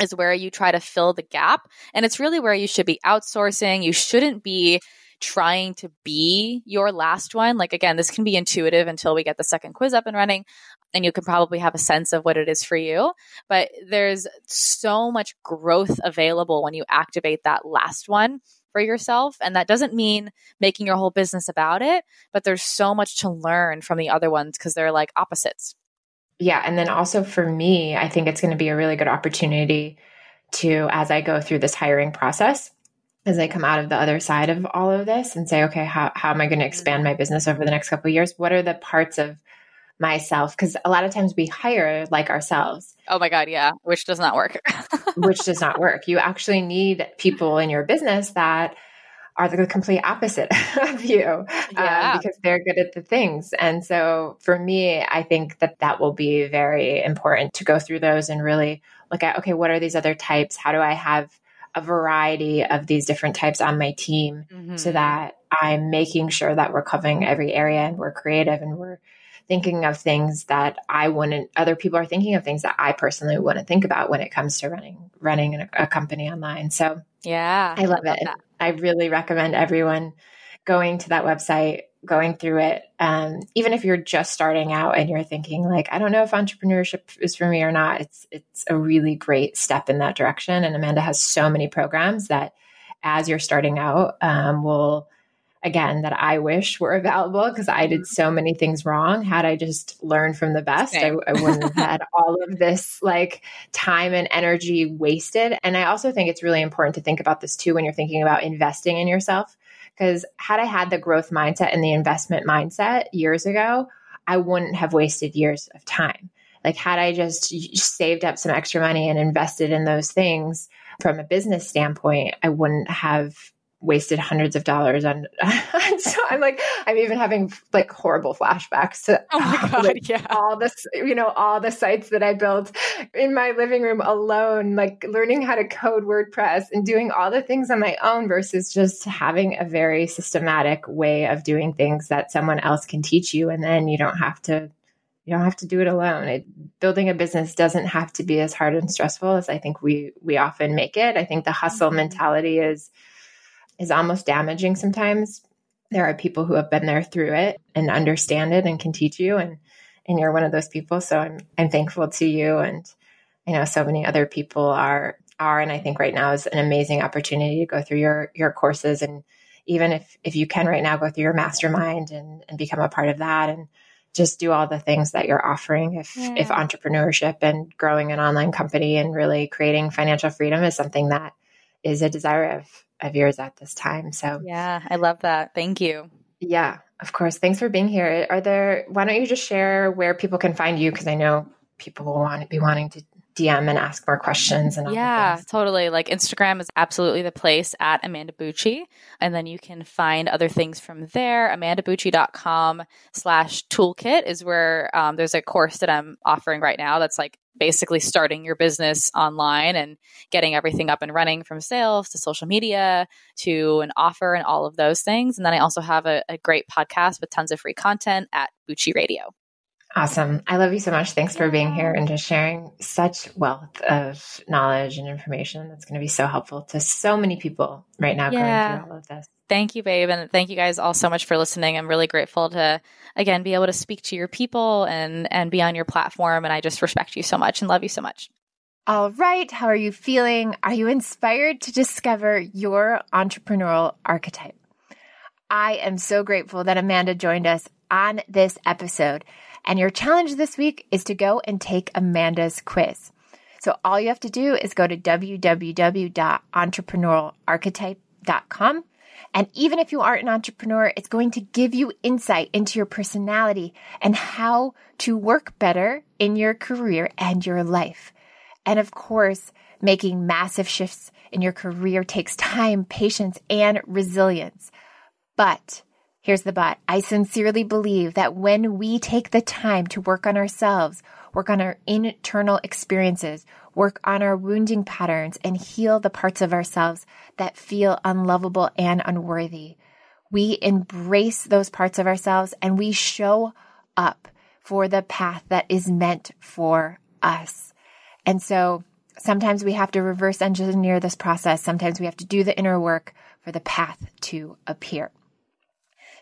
is where you try to fill the gap. And it's really where you should be outsourcing. You shouldn't be trying to be your last one. Like, again, this can be intuitive until we get the second quiz up and running, and you can probably have a sense of what it is for you. But there's so much growth available when you activate that last one for yourself. And that doesn't mean making your whole business about it, but there's so much to learn from the other ones because they're like opposites. Yeah. And then also for me, I think it's going to be a really good opportunity to, as I go through this hiring process, as I come out of the other side of all of this and say, okay, how, how am I going to expand my business over the next couple of years? What are the parts of myself? Because a lot of times we hire like ourselves. Oh my God. Yeah. Which does not work. Which does not work. You actually need people in your business that are the complete opposite of you yeah. um, because they're good at the things. And so for me, I think that that will be very important to go through those and really look at, okay, what are these other types? How do I have a variety of these different types on my team mm-hmm. so that I'm making sure that we're covering every area and we're creative and we're thinking of things that I wouldn't, other people are thinking of things that I personally wouldn't think about when it comes to running, running a, a company online. So yeah, I love, I love it. That. I really recommend everyone going to that website, going through it. Um, even if you're just starting out and you're thinking like, I don't know if entrepreneurship is for me or not, it's, it's a really great step in that direction. And Amanda has so many programs that as you're starting out, um, will, again, that I wish were available because I did so many things wrong. Had I just learned from the best, I, I wouldn't have had all of this like time and energy wasted. And I also think it's really important to think about this too when you're thinking about investing in yourself. Because had I had the growth mindset and the investment mindset years ago, I wouldn't have wasted years of time. Like, had I just saved up some extra money and invested in those things from a business standpoint, I wouldn't have wasted hundreds of dollars on. So I'm like, I'm even having like horrible flashbacks to oh my God, like, yeah. all this, you know, all the sites that I built in my living room alone, like learning how to code WordPress and doing all the things on my own versus just having a very systematic way of doing things that someone else can teach you. And then you don't have to, you don't have to do it alone. It, building a business doesn't have to be as hard and stressful as I think we, we often make it. I think the hustle mentality is, is almost damaging sometimes. There are people who have been there through it and understand it and can teach you. And, and you're one of those people. So I'm, I'm thankful to you. And I know so many other people are, are, and I think right now is an amazing opportunity to go through your, your courses. And even if, if you can right now, go through your mastermind and, and become a part of that and just do all the things that you're offering. If, yeah. if entrepreneurship and growing an online company and really creating financial freedom is something that is a desire of, of yours at this time. So yeah, I love that. Thank you. Yeah, of course. Thanks for being here. Are there, why don't you just share where people can find you? Cause I know people will want to be wanting to D M and ask more questions and all yeah, that totally. Like Instagram is absolutely the place at Amanda Bucci. And then you can find other things from there. Amanda Bucci dot com slash toolkit is where um, there's a course that I'm offering right now. That's like basically starting your business online and getting everything up and running from sales to social media to an offer and all of those things. And then I also have a, a great podcast with tons of free content at Bucci Radio. Awesome. I love you so much. Thanks for being here and just sharing such wealth of knowledge and information. That's going to be so helpful to so many people right now yeah. going through all of this. Thank you, babe. And thank you guys all so much for listening. I'm really grateful to, again, be able to speak to your people and, and be on your platform. And I just respect you so much and love you so much. All right. How are you feeling? Are you inspired to discover your entrepreneurial archetype? I am so grateful that Amanda joined us on this episode. And your challenge this week is to go and take Amanda's quiz. So all you have to do is go to w w w dot entrepreneurial archetype dot com. And even if you aren't an entrepreneur, it's going to give you insight into your personality and how to work better in your career and your life. And of course, making massive shifts in your career takes time, patience, and resilience. But here's the but. I sincerely believe that when we take the time to work on ourselves, work on our internal experiences, work on our wounding patterns, and heal the parts of ourselves that feel unlovable and unworthy, we embrace those parts of ourselves and we show up for the path that is meant for us. And so sometimes we have to reverse engineer this process. Sometimes we have to do the inner work for the path to appear.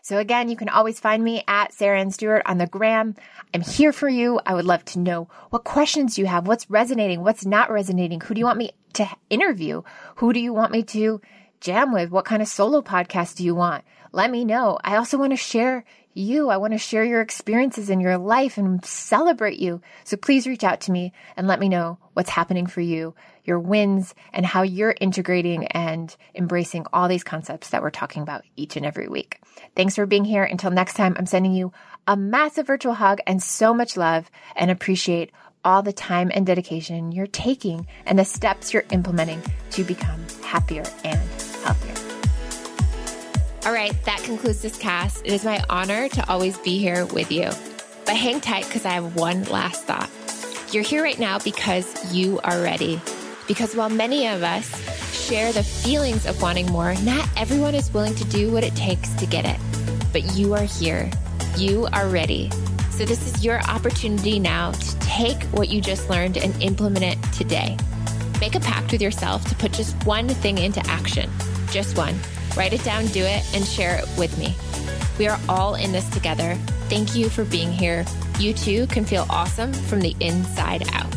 So again, you can always find me at Sarah Ann Stewart on the gram. I'm here for you. I would love to know what questions you have, what's resonating, what's not resonating. Who do you want me to interview? Who do you want me to jam with? What kind of solo podcast do you want? Let me know. I also want to share you. I want to share your experiences in your life and celebrate you. So please reach out to me and let me know what's happening for you, your wins, and how you're integrating and embracing all these concepts that we're talking about each and every week. Thanks for being here. Until next time, I'm sending you a massive virtual hug and so much love, and appreciate all the time and dedication you're taking and the steps you're implementing to become happier and healthier. All right, that concludes this cast. It is my honor to always be here with you. But hang tight because I have one last thought. You're here right now because you are ready. Because while many of us share the feelings of wanting more, not everyone is willing to do what it takes to get it. But you are here. You are ready. So this is your opportunity now to take what you just learned and implement it today. Make a pact with yourself to put just one thing into action. Just one. Write it down, do it, and share it with me. We are all in this together. Thank you for being here. You too can feel awesome from the inside out.